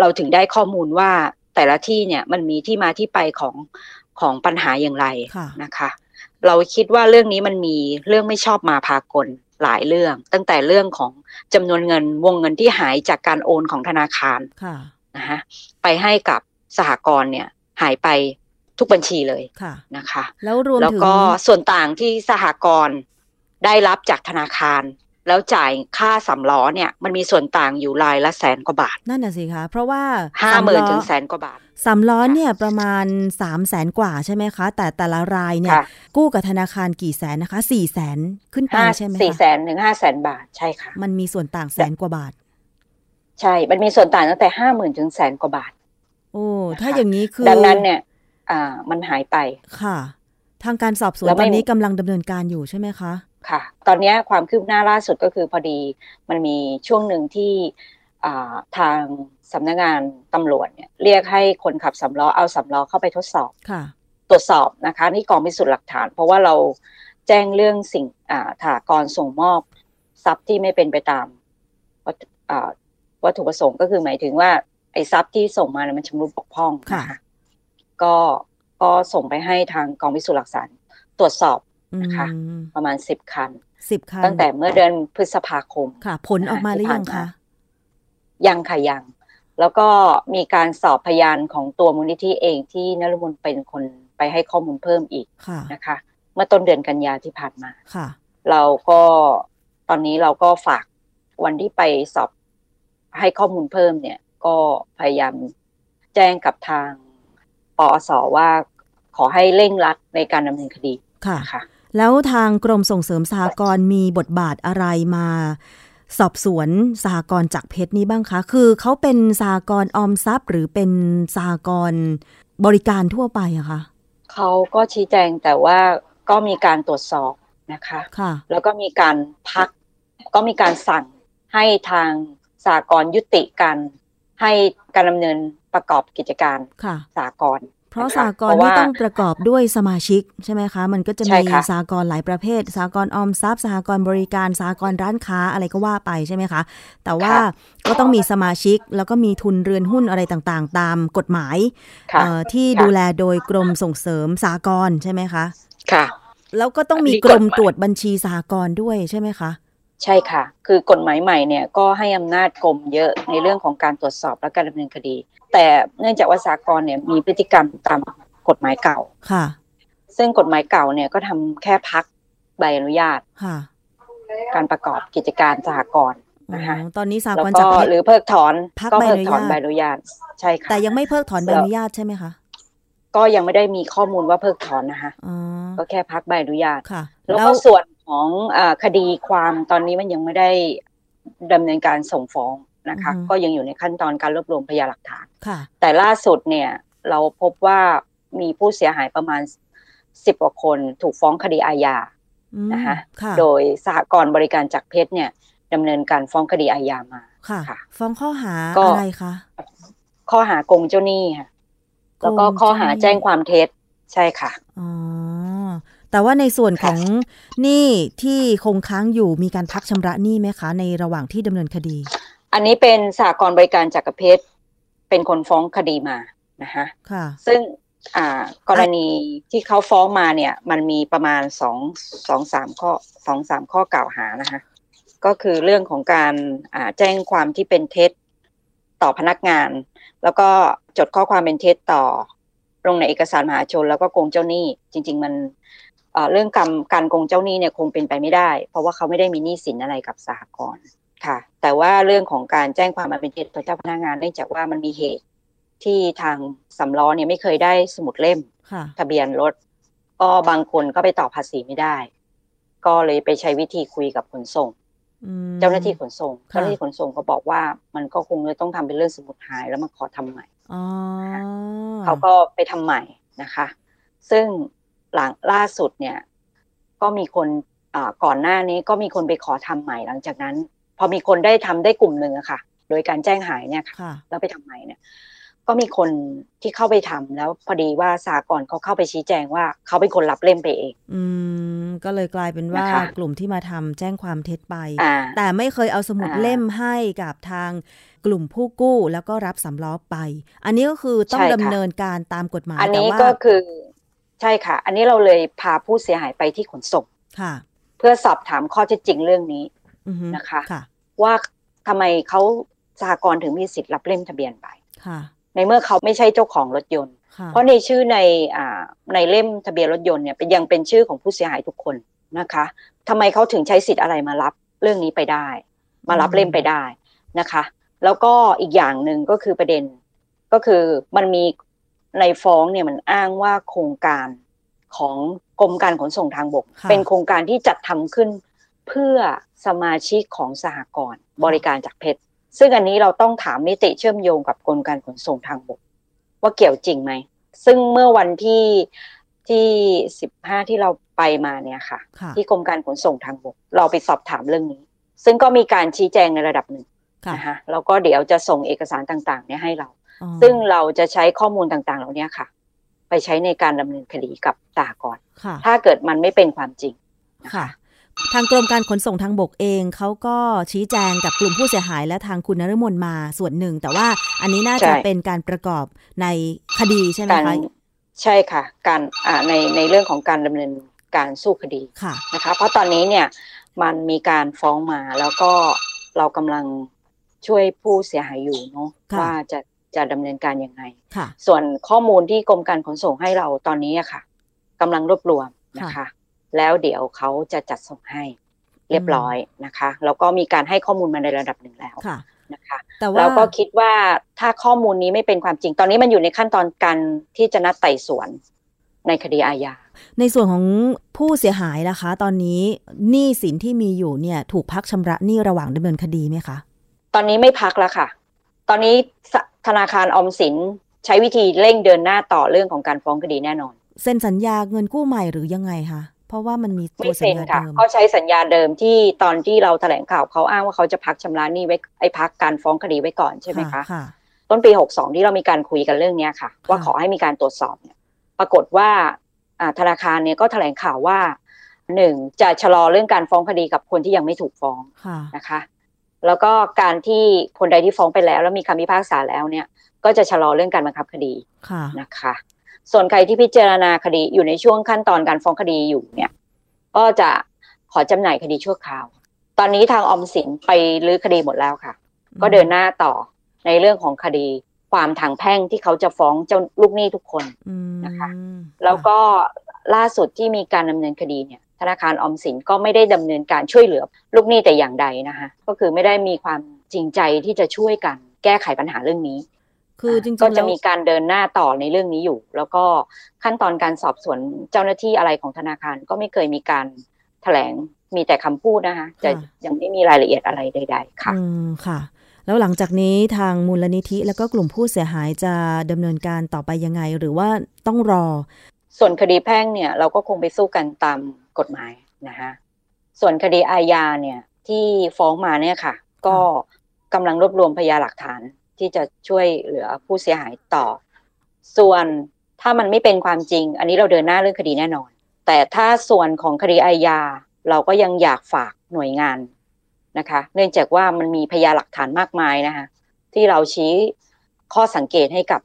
เราถึงได้ข้อมูลว่าแต่ละที่เนี่ยมันมีที่มาที่ไปของของปัญหาอย่างไรนะคะเราคิดว่าเรื่องนี้มันมีเรื่องไม่ชอบมาพากลหลายเรื่องตั้งแต่เรื่องของจำนวนเงินวงเงินที่หายจากการโอนของธนาคารนะฮะไปให้กับสหกรณ์เนี่ยหายไปทุกบัญชีเลยนะคะแล้วรวมถึงก็ส่วนต่างที่สหกรณ์ได้รับจากธนาคารแล้วจ่ายค่าสำล้อเนี่ยมันมีส่วนต่างอยู่รายละแสนกว่าบาทนั่นน่ะสิคะเพราะว่าห้าหมื่นถึงแสนกว่าบาทสำล้อเนี่ยประมาณสามแสนกว่าใช่ไหมคะแต่แต่ละรายเนี่ยกู้กับธนาคารกี่แสนนะคะสี่แสนขึ้นไปใช่ไหมสี่แสนถึงห้าแสนบาทใช่ค่ะมันมีส่วนต่างแสนกว่าบาทใช่มันมีส่วนต่างตั้งแต่ห้าหมื่นถึงแสนกว่าบาทโอ้ถ้าอย่างนี้คือดังนั้นเนี่ยอ่ามันหายไปค่ะทางการสอบสวนตอนนี้กำลังดำเนินการอยู่ใช่ไหมคะค่ะตอนนี้ความคืบหน้าล่าสุดก็คือพอดีมันมีช่วงหนึ่งที่ทางสำนักงานตำรวจเนี่ยเรียกให้คนขับสำล้อเอาสำล้อเข้าไปทดสอบตรวจสอบนะคะนี่กองพิสูจน์หลักฐานเพราะว่าเราแจ้งเรื่องสิ่งถากรส่งมอบทรัพย์ที่ไม่เป็นไปตามวัตถุประสงค์ก็คือหมายถึงว่าไอ้ทรัพย์ที่ส่งมาเนี่ยมันชำรุดบกพร่องนะคะก็ก็ส่งไปให้ทางกองพิสูจน์หลักฐานตรวจสอบนะคะประมาณสิบคันสิบคันตั้งแต่เมื่อเดือนพฤษภาคมค่ะผลออกมาหรือยังคะยังค่ะยังแล้วก็มีการสอบพยานของตัวมูลนิธิเองที่นฤมลเป็นคนไปให้ข้อมูลเพิ่มอีกนะคะเมื่อต้นเดือนกันยาที่ผ่านมาค่ะเราก็ตอนนี้เราก็ฝากวันที่ไปสอบให้ข้อมูลเพิ่มเนี่ยก็พยายามแจ้งกับทางปอสว่าขอให้เร่งรัดในการดำเนินคดีค่ะค่ะแล้วทางกรมส่งเสริมสหกรณ์มีบทบาทอะไรมาสอบสวนสหกรณ์จักรเพชรนี้บ้างคะคือเขาเป็นสหกรณ์ออมทรัพย์หรือเป็นสหกรณ์บริการทั่วไปอะคะเขาก็ชี้แจงแต่ว่าก็มีการตรวจสอบ นะคะแล้วก็มีการพักก็มีการสั่งให้ทางสหกรณ์ยุติการให้การดำเนินประกอบกิจการสหกรณ์เพราะสหกรณ์นี่ต้องประกอบด้วยสมาชิกใช่ไหมคะมันก็จะมีสหกรณ์หลายประเภทสหกรณ์ออมทรัพย์สหกรณ์บริการสหกรณ์ร้านค้าอะไรก็ว่าไปใช่ไหมคะแต่ว่าก็ต้องมีสมาชิกแล้วก็มีทุนเรือนหุ้นอะไรต่างๆตามกฎหมายที่ดูแลโดยกรมส่งเสริมสหกรณ์ใช่ไหมคะค่ะแล้วก็ต้องมีกรมตรวจบัญชีสหกรณ์ด้วยใช่ไหมคะใช่ค่ะคือกฎหมายใหม่เนี่ยก็ให้อำนาจกรมเยอะในเรื่องของการตรวจสอบและการดำเนินคดีแต่เนื่องจากว่าสหกรณ์เนี่ยมีพฤติกรรมตามกฎหมายเก่าค่ะซึ่งกฎหมายเก่าเนี่ยก็ทำแค่พักใบอนุญาตค่ะการประกอบกิจการสหกรณ์นะคะตอนนี้สหกรณ์จะหรือเพิกถอนก็เพิกถอนใบอนุญาตใช่ค่ะแต่ยังไม่เพิกถอนใบอนุญาตใช่ไหมคะก็ยังไม่ได้มีข้อมูลว่าเพิกถอนนะคะก็แค่พักใบอนุญาตแล้วก็ส่วนของคดีความตอนนี้มันยังไม่ได้ดำเนินการส่งฟ้องนะคะก็ยังอยู่ในขั้นตอนการรวบรวมพยานหลักฐานแต่ล่าสุดเนี่ยเราพบว่ามีผู้เสียหายประมาณสิบกว่าคนถูกฟ้องคดีอาญานะคะโดยสหกรณ์บริการจักรเพชรเนี่ยดำเนินการฟ้องคดีอาญามาค่ะฟ้องข้อหาอะไรคะข้อหาโกงเจ้าหนี้ค่ะแล้วก็ข้อหาแจ้งความเท็จใช่ค่ะอ๋อแต่ว่าในส่วนของหนี้ที่คงค้างอยู่มีการพักชำระหนี้ไหมคะในระหว่างที่ดำเนินคดีอันนี้เป็นสหกรณ์บริการจักรเพชรเป็นคนฟ้องคดีมานะคะซึ่งกรณีที่เขาฟ้องมาเนี่ยมันมีประมาณสองสองสามข้อสองสามข้อกล่าวหานะคะก็คือเรื่องของการแจ้งความที่เป็นเท็จต่อพนักงานแล้วก็จดข้อความเป็นเท็จต่อลงในเอกสารมหาชนแล้วก็โกงเจ้าหนี้จริงๆมันเรื่องการโกงเจ้าหนี้เนี่ยคงเป็นไปไม่ได้เพราะว่าเขาไม่ได้มีหนี้สินอะไรกับสหกรณ์ค่ะแต่ว่าเรื่องของการแจ้งความอันเป็นเท็จต่อเจ้าพนักงานเนื่องจากว่ามันมีเหตุที่ทางสำล้อเนี่ยไม่เคยได้สมุดเล่มทะเบียนรถก็บางคนก็ไปต่อภาษีไม่ได้ก็เลยไปใช้วิธีคุยกับขนส่งเจ้าหน้าที่ขนส่งเจ้าหน้าที่ขนส่งก็บอกว่ามันก็คงจะต้องทำเป็นเรื่องสมุดหายแล้วมาขอทำใหม่เขาก็ไปทำใหม่นะคะซึ่งหลังล่าสุดเนี่ยก็มีคนก่อนหน้านี้ก็มีคนไปขอทำใหม่หลังจากนั้นพอมีคนได้ทำได้กลุ่มหนึ่งอะค่ะโดยการแจ้งหายเนี่ยค่ะแล้วไปทำใหม่เนี่ยก็มีคนที่เข้าไปทำแล้วพอดีว่าสหกรณ์เขาเข้าไปชี้แจงว่าเขาเป็นคนรับเล่มไปเองอืมก็เลยกลายเป็นว่ากลุ่มที่มาทำแจ้งความเท็จไปแต่ไม่เคยเอาสมุดเล่มให้กับทางกลุ่มผู้กู้แล้วก็รับสำล้อไปอันนี้ก็คือต้องดำเนินการตามกฎหมายอันนี้ก็คือใช่ค่ะอันนี้เราเลยพาผู้เสียหายไปที่ขนส่งเพื่อสอบถามข้อเท็จจริงเรื่องนี้นะคะว่าทำไมเขาสหกรณ์ถึงมีสิทธิ์รับเล่มทะเบียนไปในเมื่อเขาไม่ใช่เจ้าของรถยนต์เพราะในชื่อในในเล่มทะเบียนรถยนต์เนี่ยเป็นยังเป็นชื่อของผู้เสียหายทุกคนนะคะทำไมเขาถึงใช้สิทธิ์อะไรมารับเรื่องนี้ไปได้มารับเล่มไปได้นะคะแล้วก็อีกอย่างหนึ่งก็คือประเด็นก็คือมันมีในฟ้องเนี่ยมันอ้างว่าโครงการของกรมการขนส่งทางบกเป็นโครงการที่จัดทำขึ้นเพื่อสมาชิกของสหกรณ์บริการจักรเพชรซึ่งอันนี้เราต้องถามนิติเชื่อมโยงกับกรมการขนส่งทางบกว่าเกี่ยวจริงไหมซึ่งเมื่อวันที่ที่สิบห้าที่เราไปมาเนี่ยค่ะที่กรมการขนส่งทางบกเราไปสอบถามเรื่องนี้ซึ่งก็มีการชี้แจงในระดับหนึ่งนะคะแล้วก็เดี๋ยวจะส่งเอกสารต่างๆเนี่ยให้เราซึ่งเราจะใช้ข้อมูลต่างๆเหล่านี้ค่ะไปใช้ในการดำเนินคดีกับสหกรณ์ถ้าเกิดมันไม่เป็นความจริงค่ะทางกรมการขนส่งทางบกเองเขาก็ชี้แจงกับกลุ่มผู้เสียหายและทางคุณนฤมลมาส่วนหนึ่งแต่ว่าอันนี้น่าจะเป็นการประกอบในคดีใช่ไหมคะใช่ค่ะการในในเรื่องของการดำเนินการสู้คดีนะคะเพราะตอนนี้เนี่ยมันมีการฟ้องมาแล้วก็เรากำลังช่วยผู้เสียหายอยู่เนาะว่าจะจะดำเนินการยังไงส่วนข้อมูลที่กรมการขนส่งให้เราตอนนี้ค่ะกำลังรวบรวมนะคะแล้วเดี๋ยวเขาจะจัดส่งให้เรียบร้อยนะคะแล้วก็มีการให้ข้อมูลมาในระดับหนึ่งแล้วนะคะแล้วก็คิดว่าถ้าข้อมูลนี้ไม่เป็นความจริงตอนนี้มันอยู่ในขั้นตอนการที่จะนัดไต่สวนในคดีอาญาในส่วนของผู้เสียหายนะคะตอนนี้หนี้สินที่มีอยู่เนี่ยถูกพักชำระหนี้ระหว่างดำเนินคดีไหมคะตอนนี้ไม่พักแล้วค่ะตอนนี้ธนาคารออมสินใช้วิธีเร่งเดินหน้าต่อเรื่องของการฟ้องคดีแน่นอนเซ็นสัญญาเงินกู้ใหม่หรือยังไงคะพ ราะว่ามันมีตัวสัญญาเดิมเขาใช้สัญญาเดิมที่ตอนที่เราแถลงข่าวเขาอ้างว่าเขาจะพักชำระหนี้ไว้ไอ้พักการฟ้องคดีไว้ก่อนใช่ไหมคะต้นปีหกสิบสองที่เรามีการคุยกันเรื่องนี้ค่ะว่าขอให้มีการตรวจสอบเนี่ยปรากฏว่าธนาคารเนี่ยก็แถลงข่าวว่าหนึ่งจะชะลอเรื่องการฟ้องคดีกับคนที่ยังไม่ถูกฟ้องนะคะแล้วก็การที่คนใดที่ฟ้องไปแล้วแล้วมีคำพิพากษาแล้วเนี่ยก็จะชะลอเรื่องการบังคับคดีนะคะส่วนใครที่พิจารณาคดีอยู่ในช่วงขั้นตอนการฟ้องคดีอยู่เนี่ยก็จะขอจำหน่ายคดีชั่วคราวตอนนี้ทางออมสินไปรื้อคดีหมดแล้วค่ะก็เดินหน้าต่อในเรื่องของคดีความทางแพ่งที่เขาจะฟ้องเจ้าลูกหนี้ทุกคนนะคะแล้วก็ล่าสุดที่มีการดำเนินคดีเนี่ยธนาคารออมสินก็ไม่ได้ดำเนินการช่วยเหลือลูกหนี้แต่อย่างใดนะคะก็คือไม่ได้มีความจริงใจที่จะช่วยกันแก้ไขปัญหาเรื่องนี้คือจริงๆก็จะมีการเดินหน้าต่อในเรื่องนี้อยู่แล้วก็ขั้นตอนการสอบสวนเจ้าหน้าที่อะไรของธนาคารก็ไม่เคยมีการแถลงมีแต่คำพูดนะคะจะยังไม่มีรายละเอียดอะไรใดๆค่ะอืมค่ะแล้วหลังจากนี้ทางมูลนิธิแล้วก็กลุ่มผู้เสียหายจะดำเนินการต่อไปยังไงหรือว่าต้องรอส่วนคดีแพ่งเนี่ยเราก็คงไปสู้กันตามกฎหมายนะคะส่วนคดีอาญาเนี่ยที่ฟ้องมาเนี่ยค่ะก็กำลังรวบรวมพยานหลักฐานที่จะช่วยเหลือผู้เสียหายต่อส่วนถ้ามันไม่เป็นความจริงอันนี้เราเดินหน้าเรื่องคดีแน่นอนแต่ถ้าส่วนของคดีอาญาเราก็ยังอยากฝากหน่วยงานนะคะเนื่องจากว่ามันมีพยานหลักฐานมากมายนะคะที่เราชี้ข้อสังเกตให้กับ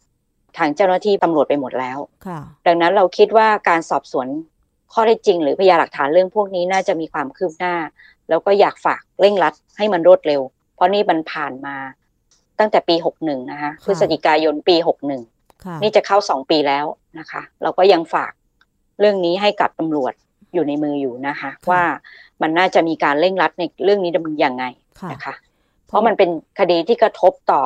ทางเจ้าหน้าที่ตำรวจไปหมดแล้วดังนั้นเราคิดว่าการสอบสวนข้อเท็จจริงหรือพยานหลักฐานเรื่องพวกนี้น่าจะมีความคืบหน้าแล้วก็อยากฝากเร่งรัดให้มันรวดเร็วเพราะนี่มันผ่านมาตั้งแต่ปีหกสิบเอ็ดนะคะพฤศจิกายนปีหกสิบเอ็ดนี่จะเข้าสองปีแล้วนะคะเราก็ยังฝากเรื่องนี้ให้กับตำรวจอยู่ในมืออยู่นะคะว่ามันน่าจะมีการเร่งรัดในเรื่องนี้ดำเนินยังไงนะคะเพราะมันเป็นคดีที่กระทบต่อ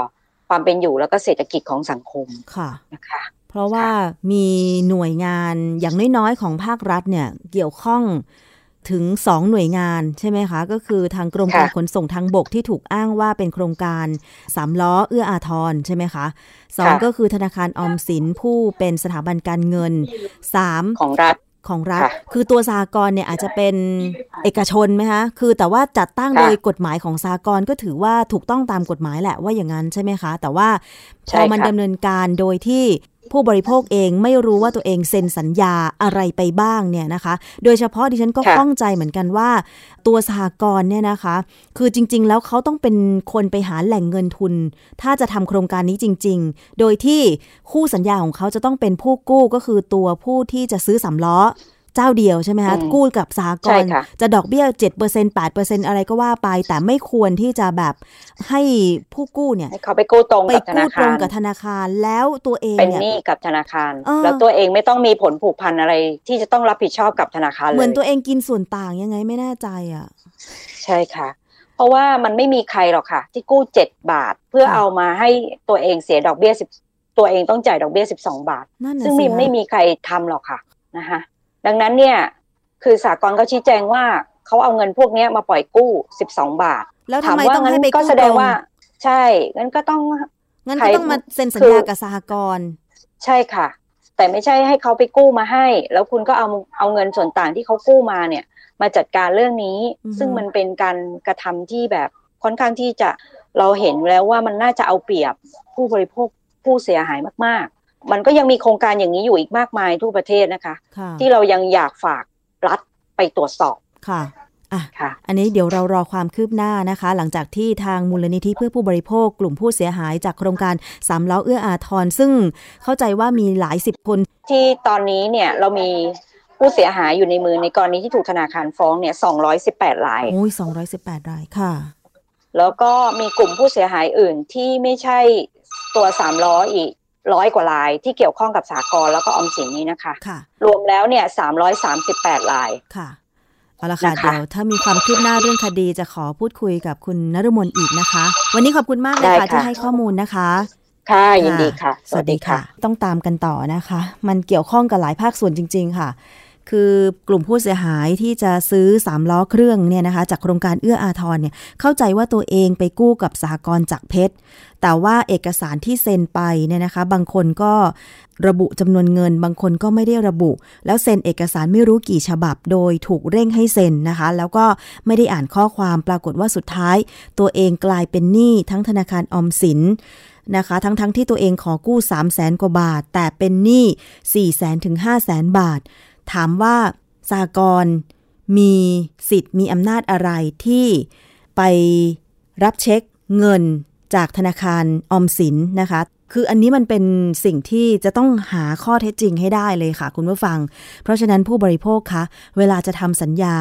ความเป็นอยู่แล้วก็เศรษฐกิจของสังคมค่ะนะคะเพราะว่ามีหน่วยงานอย่างน้อยๆของภาครัฐเนี่ยเกี่ยวข้องถึงสองหน่วยงานใช่ไหมคะก็คือทางกรมการขนส่งทางบกที่ถูกอ้างว่าเป็นโครงการสามล้อเอื้ออาทรใช่ไหมคะสองก็คือธนาคารออมสินผู้เป็นสถาบันการเงินสามของรัฐของรัฐคือตัวสหกรณ์เนี่ยอาจจะเป็นเอกชนไหมคะคือแต่ว่าจัดตั้งโดยกฎหมายของสหกรณ์ก็ถือว่าถูกต้องตามกฎหมายแหละว่าอย่างนั้นใช่ไหมคะแต่ว่าพอมันดำเนินการโดยที่ผู้บริโภคเองไม่รู้ว่าตัวเองเซ็นสัญญาอะไรไปบ้างเนี่ยนะคะโดยเฉพาะดิฉันก็ข้องใจเหมือนกันว่าตัวสหกรณ์เนี่ยนะคะคือจริงๆแล้วเขาต้องเป็นคนไปหาแหล่งเงินทุนถ้าจะทำโครงการนี้จริงๆโดยที่คู่สัญญาของเขาจะต้องเป็นผู้กู้ก็คือตัวผู้ที่จะซื้อสามล้อเจ้าเดียวใช่ไหมคะกู้กับสหกรณ์จะดอกเบี้ย เจ็ดเปอร์เซ็นต์ แปดเปอร์เซ็นต์ อะไรก็ว่าไปแต่ไม่ควรที่จะแบบให้ผู้กู้เนี่ยเขาไปกู้ตรงกับธนาคารกับธนาคารแล้วตัวเองเป็นหนี้กับธนาคารแล้วตัวเองไม่ต้องมีผลผูกพันอะไรที่จะต้องรับผิดชอบกับธนาคารเลยเหมือนตัวเองกินส่วนต่างยังไงไม่แน่ใจอ่ะใช่ค่ะเพราะว่ามันไม่มีใครหรอกค่ะที่กู้เจ็ดบาทเพื่อเอามาให้ตัวเองเสียดอกเบี้ยสิบตัวเองต้องจ่ายดอกเบี้ยสิบสองบาทซึ่งไม่มีใครทำหรอกค่ะนะคะดังนั้นเนี่ยคือสหกรณ์เขาชี้แจงว่าเขาเอาเงินพวกนี้มาปล่อยกู้สิบสองบาทแล้วทำไมต้องให้ไปกู้ก็แสดงว่าใช่งั้นก็ต้องงั้นก็ต้องมาเซ็นสัญญากับสหกรณ์ใช่ค่ะแต่ไม่ใช่ให้เขาไปกู้มาให้แล้วคุณก็เอาเอาเงินส่วนต่างที่เขากู้มาเนี่ยมาจัดการเรื่องนี้ซึ่งมันเป็นการกระทำที่แบบค่อนข้างที่จะเราเห็นแล้วว่ามันน่าจะเอาเปรียบผู้บริโภคผู้เสียหายมากๆมันก็ยังมีโครงการอย่างนี้อยู่อีกมากมายทั่วประเทศนะคะที่เรายังอยากฝากรัฐไปตรวจสอบค่ะอ่ะอันนี้เดี๋ยวเรารอความคืบหน้านะคะหลังจากที่ทางมูลนิธิเพื่อผู้บริโภคกลุ่มผู้เสียหายจากโครงการสามล้อเอื้ออาทรซึ่งเข้าใจว่ามีหลายสิบคนที่ตอนนี้เนี่ยเรามีผู้เสียหายอยู่ในมือในกรณีที่ถูกธนาคารฟ้องเนี่ยสองร้อยสิบแปดรายโอ้ยสองร้อยสิบแปดรายค่ะแล้วก็มีกลุ่มผู้เสียหายอื่นที่ไม่ใช่ตัวสามล้ออีกร้อยกว่ารายที่เกี่ยวข้องกับสหกรณ์แล้วก็ออมสินนี้นะคะรวมแล้วเนี่ยสามร้อยสามสิบแปดรายค่ะเอาละค่ะเดี๋ยวถ้ามีความคืบหน้าเรื่องคดีจะขอพูดคุยกับคุณนฤมลอีกนะคะวันนี้ขอบคุณมากเลยค่ะที่ให้ข้อมูลนะคะค่ะยินดีค่ะสวัสดีค่ะต้องตามกันต่อนะคะมันเกี่ยวข้องกับหลายภาคส่วนจริงๆค่ะค คือกลุ่มผู้เสียหายที่จะซื้อสามล้อเครื่องเนี่ยนะคะจากโครงการเอื้ออาทรเนี่ยเข้าใจว่าตัวเองไปกู้กับสหกรณ์จักรเพชรแต่ว่าเอกสารที่เซ็นไปเนี่ยนะคะบางคนก็ระบุจำนวนเงินบางคนก็ไม่ได้ระบุแล้วเซ็นเอกสารไม่รู้กี่ฉบับโดยถูกเร่งให้เซ็นนะคะแล้วก็ไม่ได้อ่านข้อความปรากฏว่าสุดท้ายตัวเองกลายเป็นหนี้ทั้งธนาคารออมสินนะคะทั้งๆ ท, ที่ตัวเองขอกู้ สามแสน กว่าบาทแต่เป็นหนี้ สี่แสน ถึง ห้าแสน บาทถามว่าสหกรณ์มีสิทธิ์มีอำนาจอะไรที่ไปรับเช็คเงินจากธนาคารออมสินนะคะคืออันนี้มันเป็นสิ่งที่จะต้องหาข้อเท็จจริงให้ได้เลยค่ะคุณผู้ฟังเพราะฉะนั้นผู้บริโภคคะเวลาจะทำสัญญา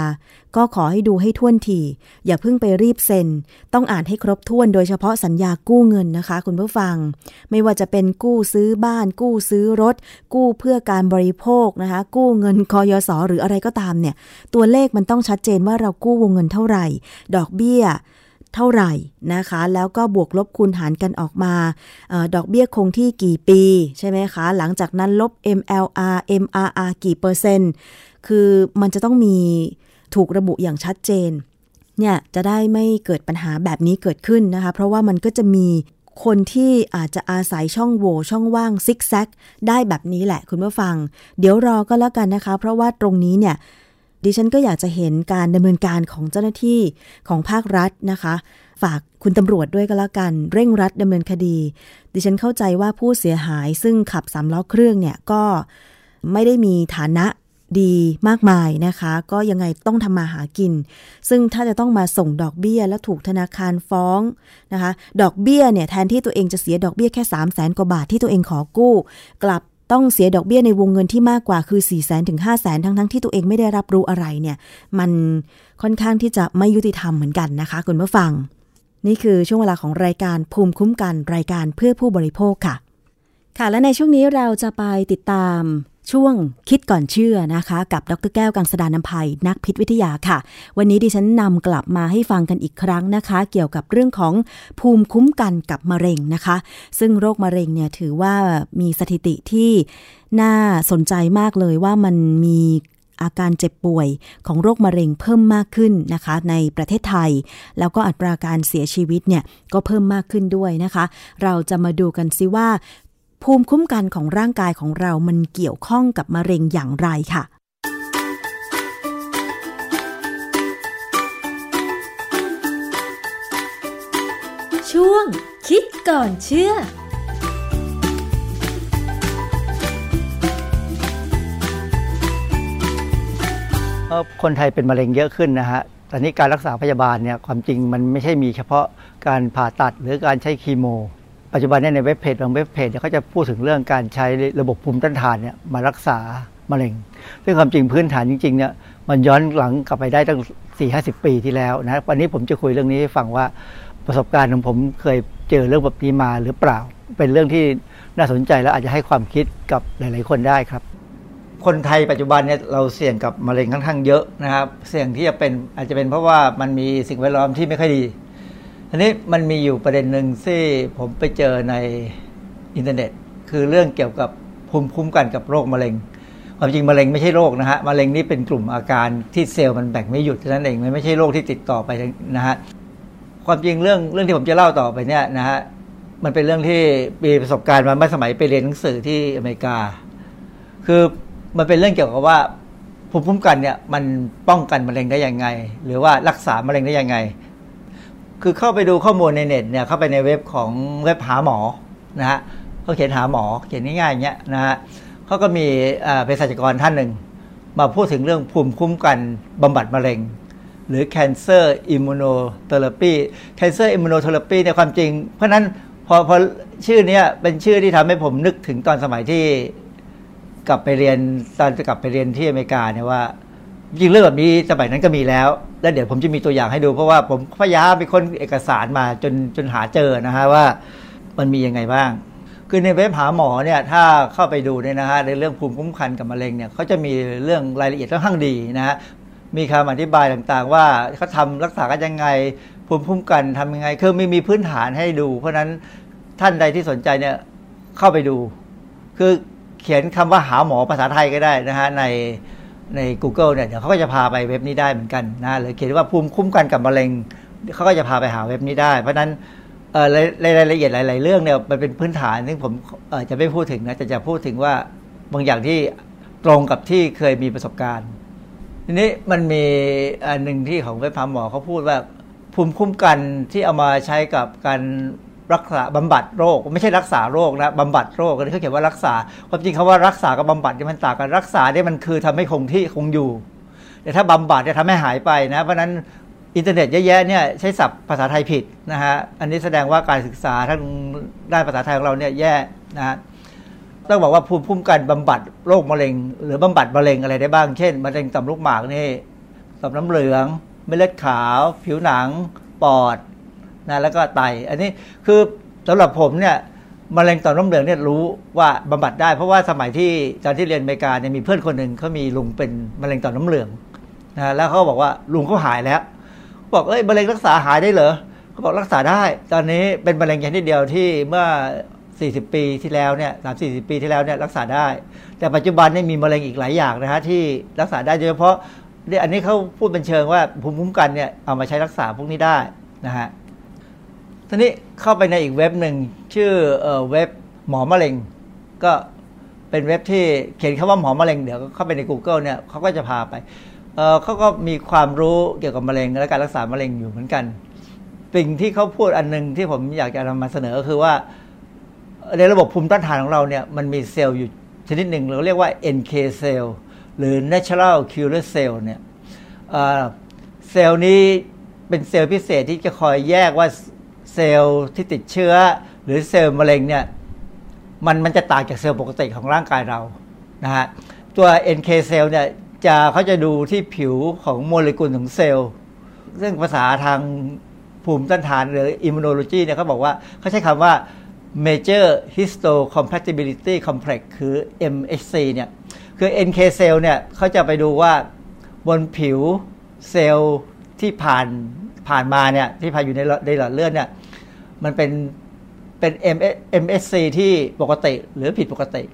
ก็ขอให้ดูให้ถ้วนทีอย่าเพิ่งไปรีบเซ็นต้องอ่านให้ครบถ้วนโดยเฉพาะสัญญากู้เงินนะคะคุณผู้ฟังไม่ว่าจะเป็นกู้ซื้อบ้านกู้ซื้อรถกู้เพื่อการบริโภคนะคะกู้เงินกยศหรืออะไรก็ตามเนี่ยตัวเลขมันต้องชัดเจนว่าเรากู้วงเงินเท่าไหร่ดอกเบี้ยเท่าไหร่นะคะแล้วก็บวกลบคูณหารกันออกมาเอ่อดอกเบี้ยคงที่กี่ปีใช่ไหมคะหลังจากนั้นลบ เอ็ม แอล อาร์ เอ็ม อาร์ อาร์ กี่เปอร์เซ็นต์คือมันจะต้องมีถูกระบุอย่างชัดเจนเนี่ยจะได้ไม่เกิดปัญหาแบบนี้เกิดขึ้นนะคะเพราะว่ามันก็จะมีคนที่อาจจะอาศัยช่องโหว่ช่องว่างซิกแซกได้แบบนี้แหละคุณผู้ฟังเดี๋ยวรอก็แล้วกันนะคะเพราะว่าตรงนี้เนี่ยดิฉันก็อยากจะเห็นการดำเนินการของเจ้าหน้าที่ของภาครัฐนะคะฝากคุณตำรวจด้วยก็แล้วกันเร่งรัดดำเนินคดีดิฉันเข้าใจว่าผู้เสียหายซึ่งขับสามล้อเครื่องเนี่ยก็ไม่ได้มีฐานะดีมากมายนะคะก็ยังไงต้องทำมาหากินซึ่งถ้าจะต้องมาส่งดอกเบี้ยแล้วถูกธนาคารฟ้องนะคะดอกเบี้ยเนี่ยแทนที่ตัวเองจะเสียดอกเบี้ยแค่ สามแสน กว่าบาทที่ตัวเองขอกู้กลับต้องเสียดอกเบี้ยในวงเงินที่มากกว่าคือ สี่แสน ถึง ห้าแสน ทั้งๆที่ตัวเองไม่ได้รับรู้อะไรเนี่ยมันค่อนข้างที่จะไม่ยุติธรรมเหมือนกันนะคะคุณผู้ฟังนี่คือช่วงเวลาของรายการภูมิคุ้มกันรายการเพื่อผู้บริโภคค่ะค่ะและในช่วงนี้เราจะไปติดตามช่วงคิดก่อนเชื่อนะคะกับดร.แก้วกังสดาลอำไพนักพิษวิทยาค่ะวันนี้ดิฉันนำกลับมาให้ฟังกันอีกครั้งนะคะเกี่ยวกับเรื่องของภูมิคุ้มกันกับมะเร็งนะคะซึ่งโรคมะเร็งเนี่ยถือว่ามีสถิติที่น่าสนใจมากเลยว่ามันมีอาการเจ็บป่วยของโรคมะเร็งเพิ่มมากขึ้นนะคะในประเทศไทยแล้วก็อัตราการเสียชีวิตเนี่ยก็เพิ่มมากขึ้นด้วยนะคะเราจะมาดูกันซิว่าภูมิคุ้มกันของร่างกายของเรามันเกี่ยวข้องกับมะเร็งอย่างไรค่ะช่วงคิดก่อนเชื่อคนไทยเป็นมะเร็งเยอะขึ้นนะฮะแต่นี้การรักษาพยาบาลเนี่ยความจริงมันไม่ใช่มีเฉพาะการผ่าตัดหรือการใช้คีโมปัจจุบันในเว็บเพจบางเว็บเพจเนี่ยเขาจะพูดถึงเรื่องการใช้ระบบภูมิต้านทานเนี่ยมารักษามะเร็งซึ่งความจริงพื้นฐานจริงๆเนี่ยมันย้อนหลังกลับไปได้ตั้ง สี่ถึงห้าสิบ ปีที่แล้วนะวันนี้ผมจะคุยเรื่องนี้ให้ฟังว่าประสบการณ์ของผมเคยเจอเรื่องแบบนี้มาหรือเปล่าเป็นเรื่องที่น่าสนใจและอาจจะให้ความคิดกับหลายๆคนได้ครับคนไทยปัจจุบันเนี่ยเราเสี่ยงกับมะเร็งค่อนข้างเยอะนะครับเสี่ยงที่จะเป็นอาจจะเป็นเพราะว่ามันมีสิ่งแวดล้อมที่ไม่ค่อยดีอันนี้มันมีอยู่ประเด็นหนึ่งที่ผมไปเจอในอินเทอร์เน็ตคือเรื่องเกี่ยวกับภูมิคุ้มกันกับโรคมะเร็งความจริงมะเร็งไม่ใช่โรคนะฮะมะเร็งนี่เป็นกลุ่มอาการที่เซลล์มันแบ่งไม่หยุดเท่านั้นเองมันไม่ใช่โรคที่ติดต่อไปนะฮะความจริงเรื่องเรื่องที่ผมจะเล่าต่อไปเนี่ยนะฮะมันเป็นเรื่องที่มีประสบการณ์มาเมื่อสมัยไปเรียนหนังสือที่อเมริกาคือมันเป็นเรื่องเกี่ยวกับว่าภูมิคุ้มกันเนี่ยมันป้องกันมะเร็งได้ยังไงหรือว่ารักษามะเร็งได้ยังไงคือเข้าไปดูข้อมูลในเน็ตเนี่ยเข้าไปในเว็บของเว็บหาหมอนะฮะเขาเขียนหาหมอเขียนง่ายๆอย่างเงี้ยนะฮะเขาก็มีเภสัชกรท่านหนึ่งมาพูดถึงเรื่องภูมิคุ้มกันบำบัดมะเร็งหรือ cancer immunotherapy cancer immunotherapy ในความจริงเพราะนั้นพอพอชื่อเนี้ยเป็นชื่อที่ทำให้ผมนึกถึงตอนสมัยที่กลับไปเรียนตอนจะกลับไปเรียนที่อเมริกาเนี่ยว่าจริงเรื่องแบบนี้สมัยนั้นก็มีแล้วและเดี๋ยวผมจะมีตัวอย่างให้ดูเพราะว่าผมพยายามไปค้นเอกสารมาจนจนหาเจอนะฮะว่ามันมียังไงบ้างคือในเว็บหาหมอเนี่ยถ้าเข้าไปดูเนี่ยนะฮะในเรื่องภูมิคุ้มกันกับมะเร็งเนี่ยเขาจะมีเรื่องรายละเอียดค่อนข้างดีนะฮะมีคำอธิบายต่างๆว่าเขาทำรักษากันยังไงภูมิคุ้มกันทำยังไงคือไม่มีพื้นฐานให้ดูเพราะนั้นท่านใดที่สนใจเนี่ยเข้าไปดูคือเขียนคำว่าหาหมอภาษาไทยก็ได้นะฮะใน ใน Google เนี่ยเดี๋ยวเขาก็จะพาไปเว็บนี้ได้เหมือนกันนะหรือเขียนว่าภูมิคุ้มกันกับมะเร็งเขาก็จะพาไปหาเว็บนี้ได้เพราะฉะนั้นรายละเอียดหลายๆเรื่องเนี่ยมันเป็นพื้นฐานซึ่งผมจะไม่พูดถึงนะจะจะพูดถึงว่าบางอย่างที่ตรงกับที่เคยมีประสบการณ์ทีนี้มันมีอันหนึ่งที่ของเว็บพาหมอเขาพูดว่าภูมิคุ้มกันที่เอามาใช้กับการรักษาบำบัดโรคไม่ใช่รักษาโรคนะบำบัดโรคเขาเขียนว่ารักษาความจริงคำว่ารักษากับบำบัดมันต่างกันรักษาเนี่ยมันคือทำให้คงที่คงอยู่แต่ถ้าบำบัดจะทำให้หายไปนะเพราะฉะนั้นอินเทอร์เน็ตเยอะแยะเนี่ยใช้ศัพท์ภาษาไทยผิดนะฮะอันนี้แสดงว่าการศึกษาทั้งด้านภาษาไทยของเราเนี่ยแย่นะฮะต้องบอกว่าภูมิคุ้มกันบำบัดโรคมะเร็งหรือบำบัดมะเร็งอะไรได้บ้างเช่นมะเร็งต่อมลูกหมากนี่ต่อมน้ำเหลืองเม็ดเลือดขาวผิวหนังปอดนะแล้วก็ไตอันนี้คือสำหรับผมเนี่ยมะเร็งต่อมน้ำเหลืองเนี่ยรู้ว่าบำบัดได้เพราะว่าสมัยที่ตอนที่เรียนอเมริกาเนี่ยมีเพื่อนคนหนึ่งเขามีลุงเป็นมะเร็งต่อมน้ำเหลืองนะแล้วเขาบอกว่าลุงเขาหายแล้วบอกเอ้ยมะเร็งรักษาหายได้เหรอเขาบอกรักษาได้ตอนนี้เป็นมะเร็งชนิดเดียวที่เมื่อสี่สิบปีที่แล้วเนี่ยสามสี่สิบปีที่แล้วเนี่ยรักษาได้แต่ปัจจุบันนี่มีมะเร็งอีกหลายอย่างนะฮะที่รักษาได้โดยเฉพาะอันนี้เขาพูดเป็นเชิงว่าภูมิคุ้มกันเนี่ยเอามาใช้รักษาพวกนี้ได้นะฮะทีนี้เข้าไปในอีกเว็บหนึ่งชื่อเว็บหมอมะเร็งก็เป็นเว็บที่เขียนคำว่าหมอมะเร็งเดี๋ยวเข้าไปใน Google เนี่ยเขาก็จะพาไปเขาก็มีความรู้เกี่ยวกับมะเร็งและการรักษามะเร็งอยู่เหมือนกันสิ่งที่เขาพูดอันนึงที่ผมอยากจะนำมาเสนอคือว่าในระบบภูมิต้านทานของเราเนี่ยมันมีเซลล์อยู่ชนิดหนึ่งเราเรียกว่า เอ็น เค cell หรือ natural killer cell เนี่ยเซลล์นี้เป็นเซลล์พิเศษที่จะคอยแยกว่าเซลล์ที่ติดเชื้อหรือเซลล์มะเร็งเนี่ยมันมันจะต่างจากเซลล์ปกติของร่างกายเรานะฮะตัว เอ็น เค cell เนี่ยจะเขาจะดูที่ผิวของโมเลกุลของเซลล์ซึ่งภาษาทางภูมิต้านทานหรืออิมมูโนโลจีเนี่ยเขาบอกว่าเขาใช้คำว่า major histocompatibility complex คือ เอ็ม เอช ซี เนี่ยคือ เอ็น เค cell เนี่ยเขาจะไปดูว่าบนผิวเซลล์ที่ผ่านผ่านมาเนี่ยที่ผ่านอยู่ในในหลอดเลือดเนี่ยมันเป็นเป็น เอ็ม เอช ซี ที่ปกติหรือผิดปกติ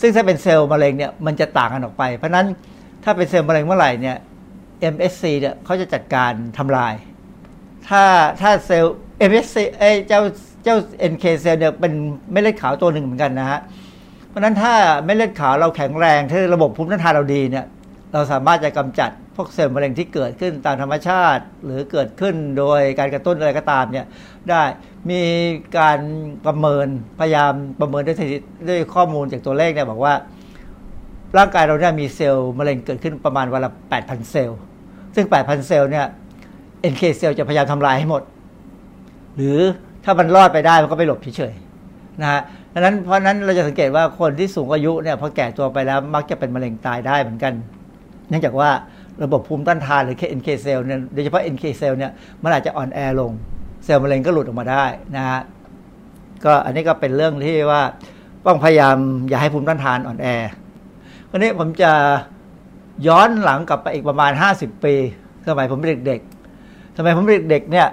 ซึ่งถ้าเป็นเซลล์มะเร็งเนี่ยมันจะต่างกันออกไปเพราะนั้นถ้าเป็นเซลล์มะเร็งเมื่อไหร่เนี่ย เอ็ม เอช ซี เนี่ยเขาจะจัดการทำลายถ้าถ้าเซลล์ เอ็ม เอช ซี เอ้ยเจ้าเจ้า เอ็น เค เซลล์เนี่ยเป็นเม็ดเลือดขาวตัวหนึ่งเหมือนกันนะฮะเพราะฉะนั้นถ้าเม็ดเลือดขาวเราแข็งแรงถ้าระบบภูมิต้านทานเราดีเนี่ยเราสามารถจะกำจัดพวกเซลล์มะเร็งที่เกิดขึ้นตามธรรมชาติหรือเกิดขึ้นโดยการกระตุ้นอะไรก็ตามเนี่ยได้มีการประเมินพยายามประเมินด้วยด้วยข้อมูลจากตัวเลขเนี่ยบอกว่าร่างกายเราเนี่ยมีเซลล์มะเร็งเกิดขึ้นประมาณวันละ แปดพัน เซลล์ซึ่ง แปดพัน เซลล์เนี่ย เอ็น เค เซลล์จะพยายามทำลายให้หมดหรือถ้ามันรอดไปได้มันก็ไปหลบเฉยๆนะฮะดังนั้นเพราะนั้นเราจะสังเกตว่าคนที่สูงอายุเนี่ยพอแก่ตัวไปแล้วมักจะเป็นมะเร็งตายได้เหมือนกันเนื่องจากว่าระบบภูมิต้านทานหรือ เอ็น เค เซลล์เนี่ยโดยเฉพาะ เอ็น เค เซลล์เนี่ยมันอาจจะอ่อนแอลงเซลล์มะเร็งก็หลุดออกมาได้นะฮะก็อันนี้ก็เป็นเรื่องที่ว่าต้องพยายามอย่าให้ภูมิต้านทานอ่อนแอวันนี้ผมจะย้อนหลังกลับไปอีกประมาณห้าสิบปีสมัยผมเป็นเด็กๆสมัยผมเป็นเด็กๆเนี่ย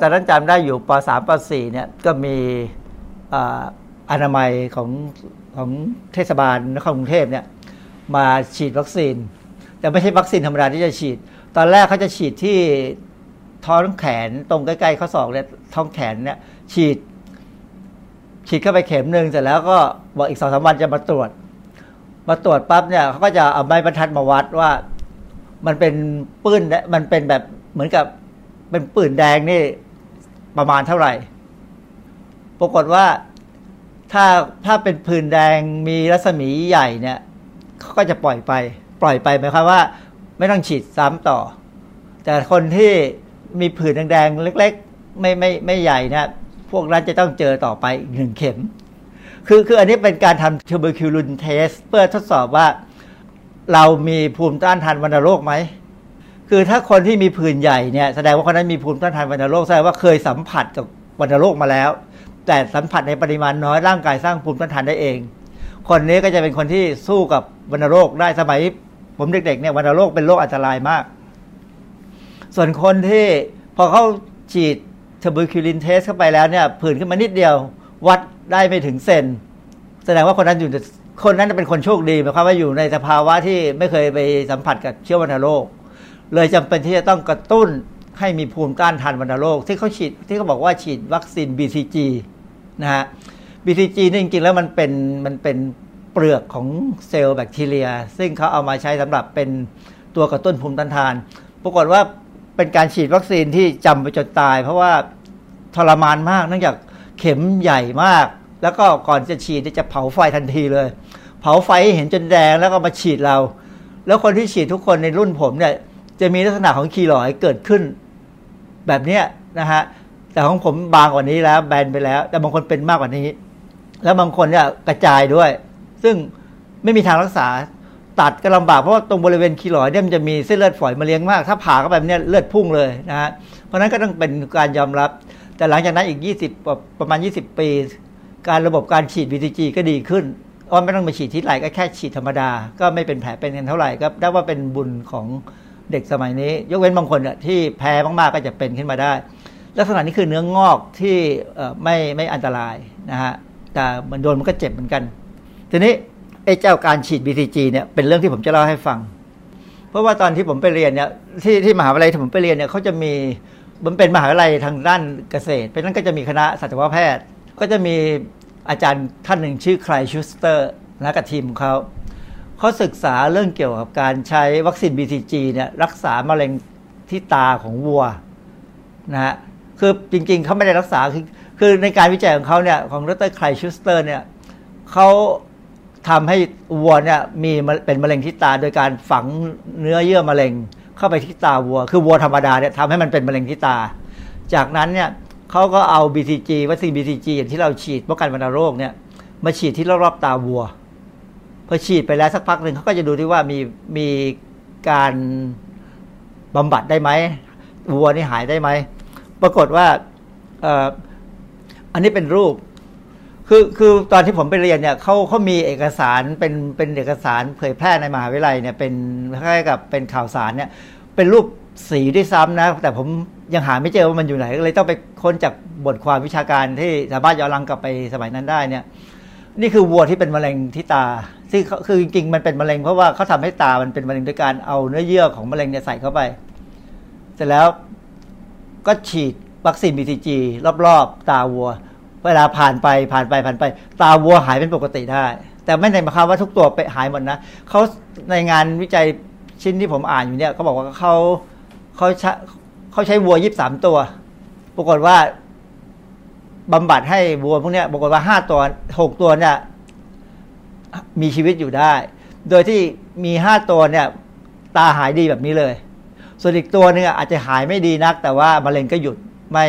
ตอนนั้นจำได้อยู่ป .สาม ป .สี่ เนี่ยก็มีอนามัยของของเทศบาลนครกรุงเทพเนี่ยมาฉีดวัคซีนแต่ไม่ใช่วัคซีนธรรมดาที่จะฉีดตอนแรกเขาจะฉีดที่ท้องแขนตรงใกล้ๆข้อศอกเนี่ยท้องแขนเนี่ยฉีดฉีดเข้าไปเข็มหนึ่งเสร็จแล้วก็บอกอีก สองสาม วันจะมาตรวจมาตรวจปั๊บเนี่ยเขาก็จะเอาไม้บรรทัดมาวัดว่ามันเป็นปื้นและมันเป็นแบบเหมือนกับเป็นปื้นแดงนี่ประมาณเท่าไหร่ปรากฏว่าถ้าถ้าเป็นปื้นแดงมีรัศมีใหญ่เนี่ยเขาก็จะปล่อยไปปล่อยไปหมายความว่าไม่ต้องฉีดซ้ำต่อแต่คนที่มีผื่นแดงๆเล็กๆไม่ไม่ไม่ใหญ่นะพวกนั้นจะต้องเจอต่อไปอีกหนึ่งเข็มคือคืออันนี้เป็นการทำเทอร์บิคิวลินเทสเพื่อทดสอบว่าเรามีภูมิต้านทานวัณโรคไหมคือถ้าคนที่มีผื่นใหญ่เนี่ยแสดงว่าคนนั้นมีภูมิต้านทานวัณโรคแสดงว่าเคยสัมผัสกับวัณโรคมาแล้วแต่สัมผัสในปริมาณน้อยร่างกายสร้างภูมิต้านทานได้เองคนนี้ก็จะเป็นคนที่สู้กับวัณโรคได้สมัยผมเด็กๆเนี่ยวัณโรคเป็นโรคอันตรายมากส่วนคนที่พอเขาฉีดเทอร์บิคิวลินเทสเข้าไปแล้วเนี่ยผื่นขึ้นมานิดเดียววัดได้ไม่ถึงเซนแสดงว่าคนนั้นอยู่ คนนั้นเป็นคนโชคดีหมายความว่าอยู่ในสภาวะที่ไม่เคยไปสัมผัสกับเชื้อวัณโรคเลยจำเป็นที่จะต้องกระตุ้นให้มีภูมิต้านทานวัณโรคที่เขาฉีดที่เขาบอกว่าฉีดวัคซีน บี ซี จี นะฮะ บี ซี จี นี่จริงๆแล้วมันเป็นมันเป็นเปลือกของเซลล์แบคทีเรียซึ่งเขาเอามาใช้สำหรับเป็นตัวกระตุ้นภูมิต้านทานปรากฏว่าเป็นการฉีดวัคซีนที่จำไปจนตายเพราะว่าทรมานมากเนื่องจากเข็มใหญ่มากแล้วก็ก่อนจะฉีดจะเผาไฟทันทีเลยเผาไฟเห็นจนแดงแล้วก็มาฉีดเราแล้วคนที่ฉีดทุกคนในรุ่นผมเนี่ยจะมีลักษณะของคีลอยด์เกิดขึ้นแบบนี้นะฮะแต่ของผมบางกว่านี้แล้วแบนไปแล้วแต่บางคนเป็นมากกว่านี้แล้วบางคนเนี่ยกระจายด้วยซึ่งไม่มีทางรักษาตัดก็ลำบากเพราะว่าตรงบริเวณคีลอยด์เนี่ยมันจะมีเส้นเลือดฝอยมาเลี้ยงมากถ้าผ่าเข้าไปเนี่ยเลือดพุ่งเลยนะฮะเพราะนั้นก็ต้องเป็นการยอมรับแต่หลังจากนั้นอีกยี่สิบประมาณยี่สิบปีการระบบการฉีด บี ซี จี ก็ดีขึ้นอ้อไม่ต้องมาฉีดที่ไหล่ก็แค่ฉีดธรรมดาก็ไม่เป็นแผลเป็นกันเท่าไหร่ก็ได้ว่าเป็นบุญของเด็กสมัยนี้ยกเว้นบางคนที่แพ้มากๆก็จะเป็นขึ้นมาได้ลักษณะนี้คือเนื้องอกที่ไม่ไม่อันตรายนะฮะแต่มันโดนมันก็เจ็บเหมือนกันทีนี้ไอ้เจ้าการฉีด บี ซี จี เนี่ยเป็นเรื่องที่ผมจะเล่าให้ฟังเพราะว่าตอนที่ผมไปเรียนเนี่ยที่ที่มหาวิทยาลัยที่ผมไปเรียนเนี่ยเขาจะมีมันเป็นมหาวิทยาลัยทางด้านเกษตรเพราะนั้นก็จะมีคณะสัตวแพทย์ก็จะมีอาจารย์ท่านหนึ่งชื่อไคลชูสเตอร์นะกับทีมของเขาเขาศึกษาเรื่องเกี่ยวกับการใช้วัคซีน บี ซี จี เนี่ยรักษามะเร็งที่ตาของวัวนะฮะคือจริงๆเขาไม่ได้รักษาคือคือในการวิจัยของเขาเนี่ยของดรไคลชูสเตอร์เนี่ยเขาทำให้วัวเนี่ยมีเป็นมะเร็งที่ตาโดยการฝังเนื้อเยื่อมะเร็งเข้าไปที่ตาวัวคือวัวธรรมดาเนี่ยทำให้มันเป็นมะเร็งที่ตาจากนั้นเนี่ยเขาก็เอา บี ซี จี วัคซีน บี ซี จี อย่างที่เราฉีดป้องกันวัณโรคเนี่ยมาฉีดที่รอบๆตาวัวพอฉีดไปแล้วสักพักหนึ่งเขาก็จะดูที่ว่ามีมีการบำบัดได้ไหมวัวนี่หายได้ไหมปรากฏว่า อ, อันนี้เป็นรูปคือคือตอนที่ผมไปเรียนเนี่ยเขาเขามีเอกสารเป็นเป็นเอกสารเผยแพร่ในมหาวิทยาลัยเนี่ยเป็นคล้ายกับเป็นข่าวสารเนี่ยเป็นรูปสีด้วยซ้ำนะแต่ผมยังหาไม่เจอว่ามันอยู่ไหนก็เลยต้องไปค้นจากบทความวิชาการที่สามารถย้อนหลังกลับไปสมัยนั้นได้เนี่ยนี่คือวัวที่เป็นมะเร็งที่ตาซึ่งคือจริงๆมันเป็นมะเร็งเพราะว่าเขาทำให้ตามันเป็นมะเร็งด้วยการเอาเนื้อเยื่อของมะเร็งเนี่ยใส่เข้าไปเสร็จแล้วก็ฉีดวัคซีน บี ซี จี รอบๆตาวัวเวลาผ่านไปผ่านไปผ่านไปตาวัวหายเป็นปกติได้แต่ไม่ได้หมายความว่าทุกตัวไปหายหมดนะเขาในงานวิจัยชิ้นที่ผมอ่านอยู่เนี่ยเขาบอกว่าเขาเขาใช้เขาใช้วัวยี่สามตัวปรากฏว่าบำบัดให้วัวพวกนี้ปรากฏว่าห้าตัวหกตัวเนี่ยมีชีวิตอยู่ได้โดยที่มีห้าตัวเนี่ยตาหายดีแบบนี้เลยส่วนอีกตัวนึงอาจจะหายไม่ดีนักแต่ว่ามะเร็งก็หยุดไม่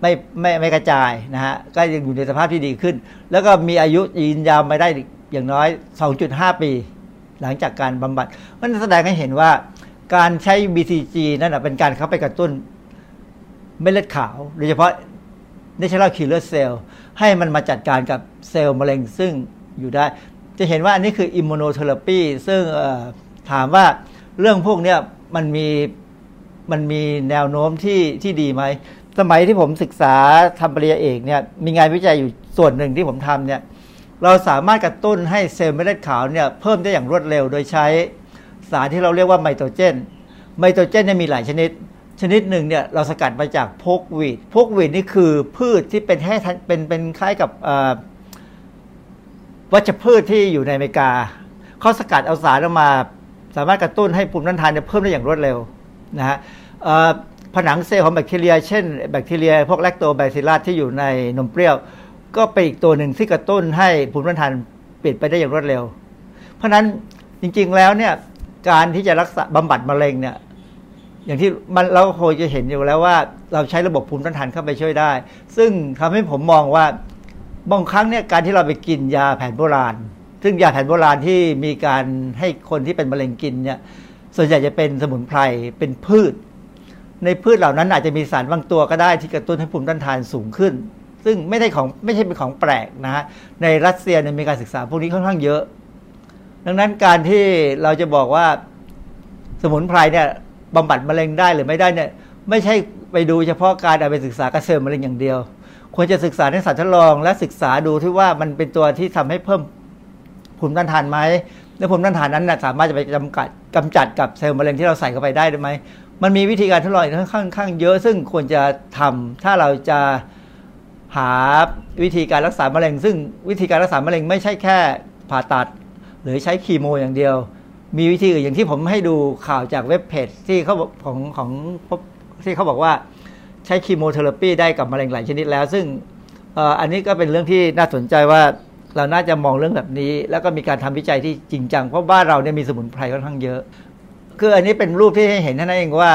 ไม่ไม่ไม่กระจายนะฮะก็ยังอยู่ในสภาพที่ดีขึ้นแล้วก็มีอายุยืนยาวมาได้อย่างน้อย สองจุดห้า ปีหลังจากการบำบัดมันแสดงให้เห็นว่าการใช้ บี ซี จี นั่นแหละเป็นการเข้าไปกระตุ้นเม็ดเลือดขาวโดยเฉพาะ Natural Killer Cell ให้มันมาจัดการกับเซลล์มะเร็งซึ่งอยู่ได้จะเห็นว่าอันนี้คือ Immunotherapy ซึ่งถามว่าเรื่องพวกนี้มันมีมันมีแนวโน้มที่ที่ดีไหมสมัยที่ผมศึกษาทำปริญญาเอกเนี่ยมีงานวิจัยอยู่ส่วนหนึ่งที่ผมทำเนี่ยเราสามารถกระตุ้นให้เซลล์เม็ดเลือดขาวเนี่ยเพิ่มได้อย่างรวดเร็วโดยใช้สารที่เราเรียกว่าไมโตเจนไมโตเจนเนี่ยมีหลายชนิดชนิดหนึ่งเนี่ยเราสกัดมาจากโพกวีดโพกวีดนี่คือพืชที่เป็นให้เป็นเป็นคล้ายกับวัชพืชที่อยู่ในอเมริกาเขาสกัดเอาสารออกมาสามารถกระตุ้นให้ภูมิต้านทานเนี่ยเพิ่มได้อย่างรวดเร็วนะฮะผนังเซลล์ของแบคทีเรียเช่นแบคทีเรียพวกแลคโตแบคทีเรียที่อยู่ในนมเปรี้ยวก็เป็นอีกตัวหนึ่งที่กระตุ้นให้ภูมิต้านทานเปลี่ยนไปได้อย่างรวดเร็วเพราะฉะนั้นจริงๆแล้วเนี่ยการที่จะรักษาบำบัดมะเร็งเนี่ยอย่างที่มันเราคงจะเห็นอยู่แล้วว่าเราใช้ระบบภูมิต้านทานเข้าไปช่วยได้ซึ่งทำให้ผมมองว่าบางครั้งเนี่ยการที่เราไปกินยาแผนโบราณซึ่งยาแผนโบราณที่มีการให้คนที่เป็นมะเร็งกินเนี่ยส่วนใหญ่จะเป็นสมุนไพรเป็นพืชในพืชเหล่านั้นอาจจะมีสารบางตัวก็ได้ที่กระตุ้นให้ภูมิต้านทานสูงขึ้นซึ่งไม่ได้ของไม่ใช่เป็นของแปลกนะฮะในรัสเซียเนี่ยมีการศึกษาพวกนี้ค่อนข้างเยอะดังนั้นการที่เราจะบอกว่าสมุนไพรเนี่ยบำบัดมะเร็งได้หรือไม่ได้เนี่ยไม่ใช่ไปดูเฉพาะการเอาไปศึกษากับเซลล์มะเร็งอย่างเดียวควรจะศึกษาในสัตว์ทดลองและศึกษาดูที่ว่ามันเป็นตัวที่ทำให้เพิ่ม ภูมิต้านทานไหมและภูมิต้านทานนั้นสามารถจะไปจำกัดกำจัดกับเซลล์มะเร็งที่เราใส่เข้าไปได้หรือไม่มันมีวิธีการทดลองค่อนข้างเยอะซึ่งควรจะทำถ้าเราจะหาวิธีการรักษามะเร็งซึ่งวิธีการรักษามะเร็งไม่ใช่แค่ผ่าตัดหรือใช้คีโมอย่างเดียวมีวิธีอื่นอย่างที่ผมให้ดูข่าวจากเว็บเพจที่เขาของของที่เขาบอกว่าใช้คีโมเทอราปีได้กับมะเร็งหลายชนิดแล้วซึ่งอันนี้ก็เป็นเรื่องที่น่าสนใจว่าเราน่าจะมองเรื่องแบบนี้แล้วก็มีการทำวิจัยที่จริงจังเพราะบ้านเราเนี่ยมีสมุนไพรค่อนข้างเยอะคืออันนี้เป็นรูปที่ให้เห็นนั่นเองว่า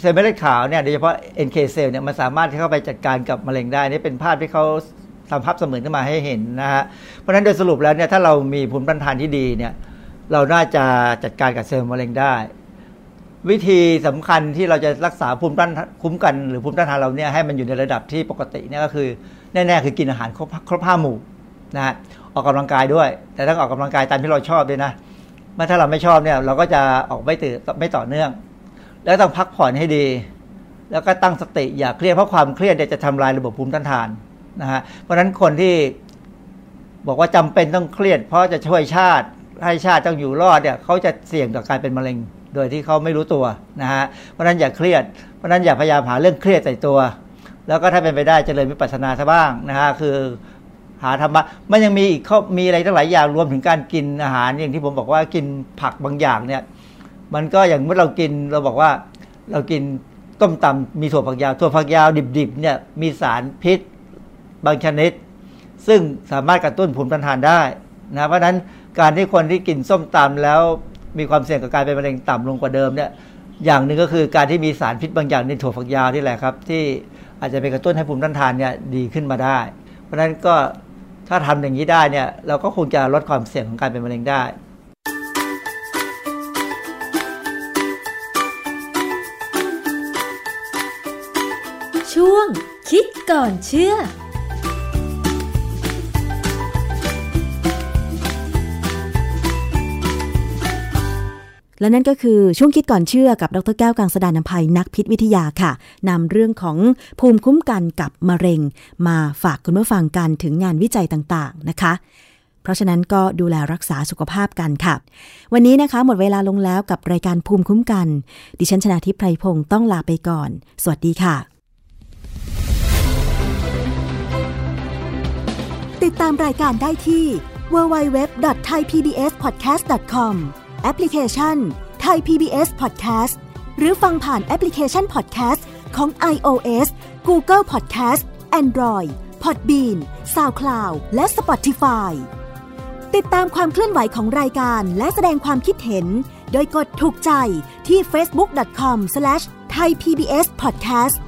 เซลล์เม็ดเลือดขาวเนี่ยโดยเฉพาะ เอ็น เค เซลล์เนี่ยมันสามารถเข้าไปจัดการกับมะเร็งได้นี่เป็นภาพที่เขาทำภาพเสมือนขึ้นมาให้เห็นนะฮะเพราะฉะนั้นโดยสรุปแล้วเนี่ยถ้าเรามีภูมิต้านทานที่ดีเนี่ยเราน่าจะจัดการกับเซลล์มะเร็งได้วิธีสำคัญที่เราจะรักษาภูมิต้านคุ้มกันหรือภูมิต้านทานเราเนี่ยให้มันอยู่ในระดับที่ปกติเนี่ยก็คือแน่ๆคือกินอาหารครบครบห้าหมู่นะฮะออกกำลังกายด้วยแต่ต้องออกกำลังกายตามที่เราชอบด้วยนะเมื่อถ้าเราไม่ชอบเนี่ยเราก็จะออกไม่ตื่นไม่ต่อเนื่องแล้วต้องพักผ่อนให้ดีแล้วก็ตั้งสติอย่าเครียดเพราะความเครียดเนี่ยจะทำลายระบบภูมิต้านทานนะฮะเพราะฉะนั้นคนที่บอกว่าจำเป็นต้องเครียดเพราะจะช่วยชาติให้ชาติต้องอยู่รอดเนี่ยเขาจะเสี่ยงต่อการเป็นมะเร็งโดยที่เขาไม่รู้ตัวนะฮะเพราะฉะนั้นอย่าเครียดเพราะฉะนั้นอย่าพยายามหาเรื่องเครียดใส่ตัวแล้วก็ถ้าเป็นไปได้เจริญวิปัสสนาซะบ้างนะฮะคือหาธรรมะมันยังมีอีกเขามีอะไรทั้งหลายอย่างรวมถึงการกินอาหารอย่างที่ผมบอกว่ากินผักบางอย่างเนี่ยมันก็อย่างเมื่อเรากินเราบอกว่าเรากินต้มตำมีถั่วฝักยาวถั่วฝักยาวดิบๆเนี่ยมีสารพิษบางชนิดซึ่งสามารถกระตุ้นภูมิต้านทานได้นะเพราะฉะนั้นการที่คนที่กินส้มตำแล้วมีความเสี่ยงกับการเป็นมะเร็งต่ำลงกว่าเดิมเนี่ยอย่างหนึ่งก็คือการที่มีสารพิษบางอย่างในถั่วฝักยาวนี่แหละครับที่อาจจะเป็นกระตุ้นให้ภูมิต้านทานเนี่ยดีขึ้นมาได้เพราะฉะนั้นก็ถ้าทำอย่างนี้ได้เนี่ยเราก็คงจะลดความเสี่ยงของการเป็นมะเร็งได้ช่วงคิดก่อนเชื่อและนั่นก็คือช่วงคิดก่อนเชื่อกับดร.แก้วกังสดาลอำไพนักพิษวิทยาค่ะนำเรื่องของภูมิคุ้มกันกับมะเร็งมาฝากคุณผู้ฟังกันถึงงานวิจัยต่างๆนะคะเพราะฉะนั้นก็ดูแลรักษาสุขภาพกันค่ะวันนี้นะคะหมดเวลาลงแล้วกับรายการภูมิคุ้มกันดิฉันชนาธิปไพพงศ์ต้องลาไปก่อนสวัสดีค่ะติดตามรายการได้ที่ ดับเบิลยู ดับเบิลยู ดับเบิลยู ดอท ไทย พี บี เอส พอดแคสต์ ดอท คอมแอปพลิเคชัน Thai พี บี เอส Podcast หรือฟังผ่านแอปพลิเคชัน Podcast ของ ไอ โอ เอส Google Podcast Android Podbean SoundCloud และ Spotify ติดตามความเคลื่อนไหวของรายการและแสดงความคิดเห็นโดยกดถูกใจที่ เฟซบุ๊ก ดอท คอม สแลช ไทย พี บี เอส พอดแคสต์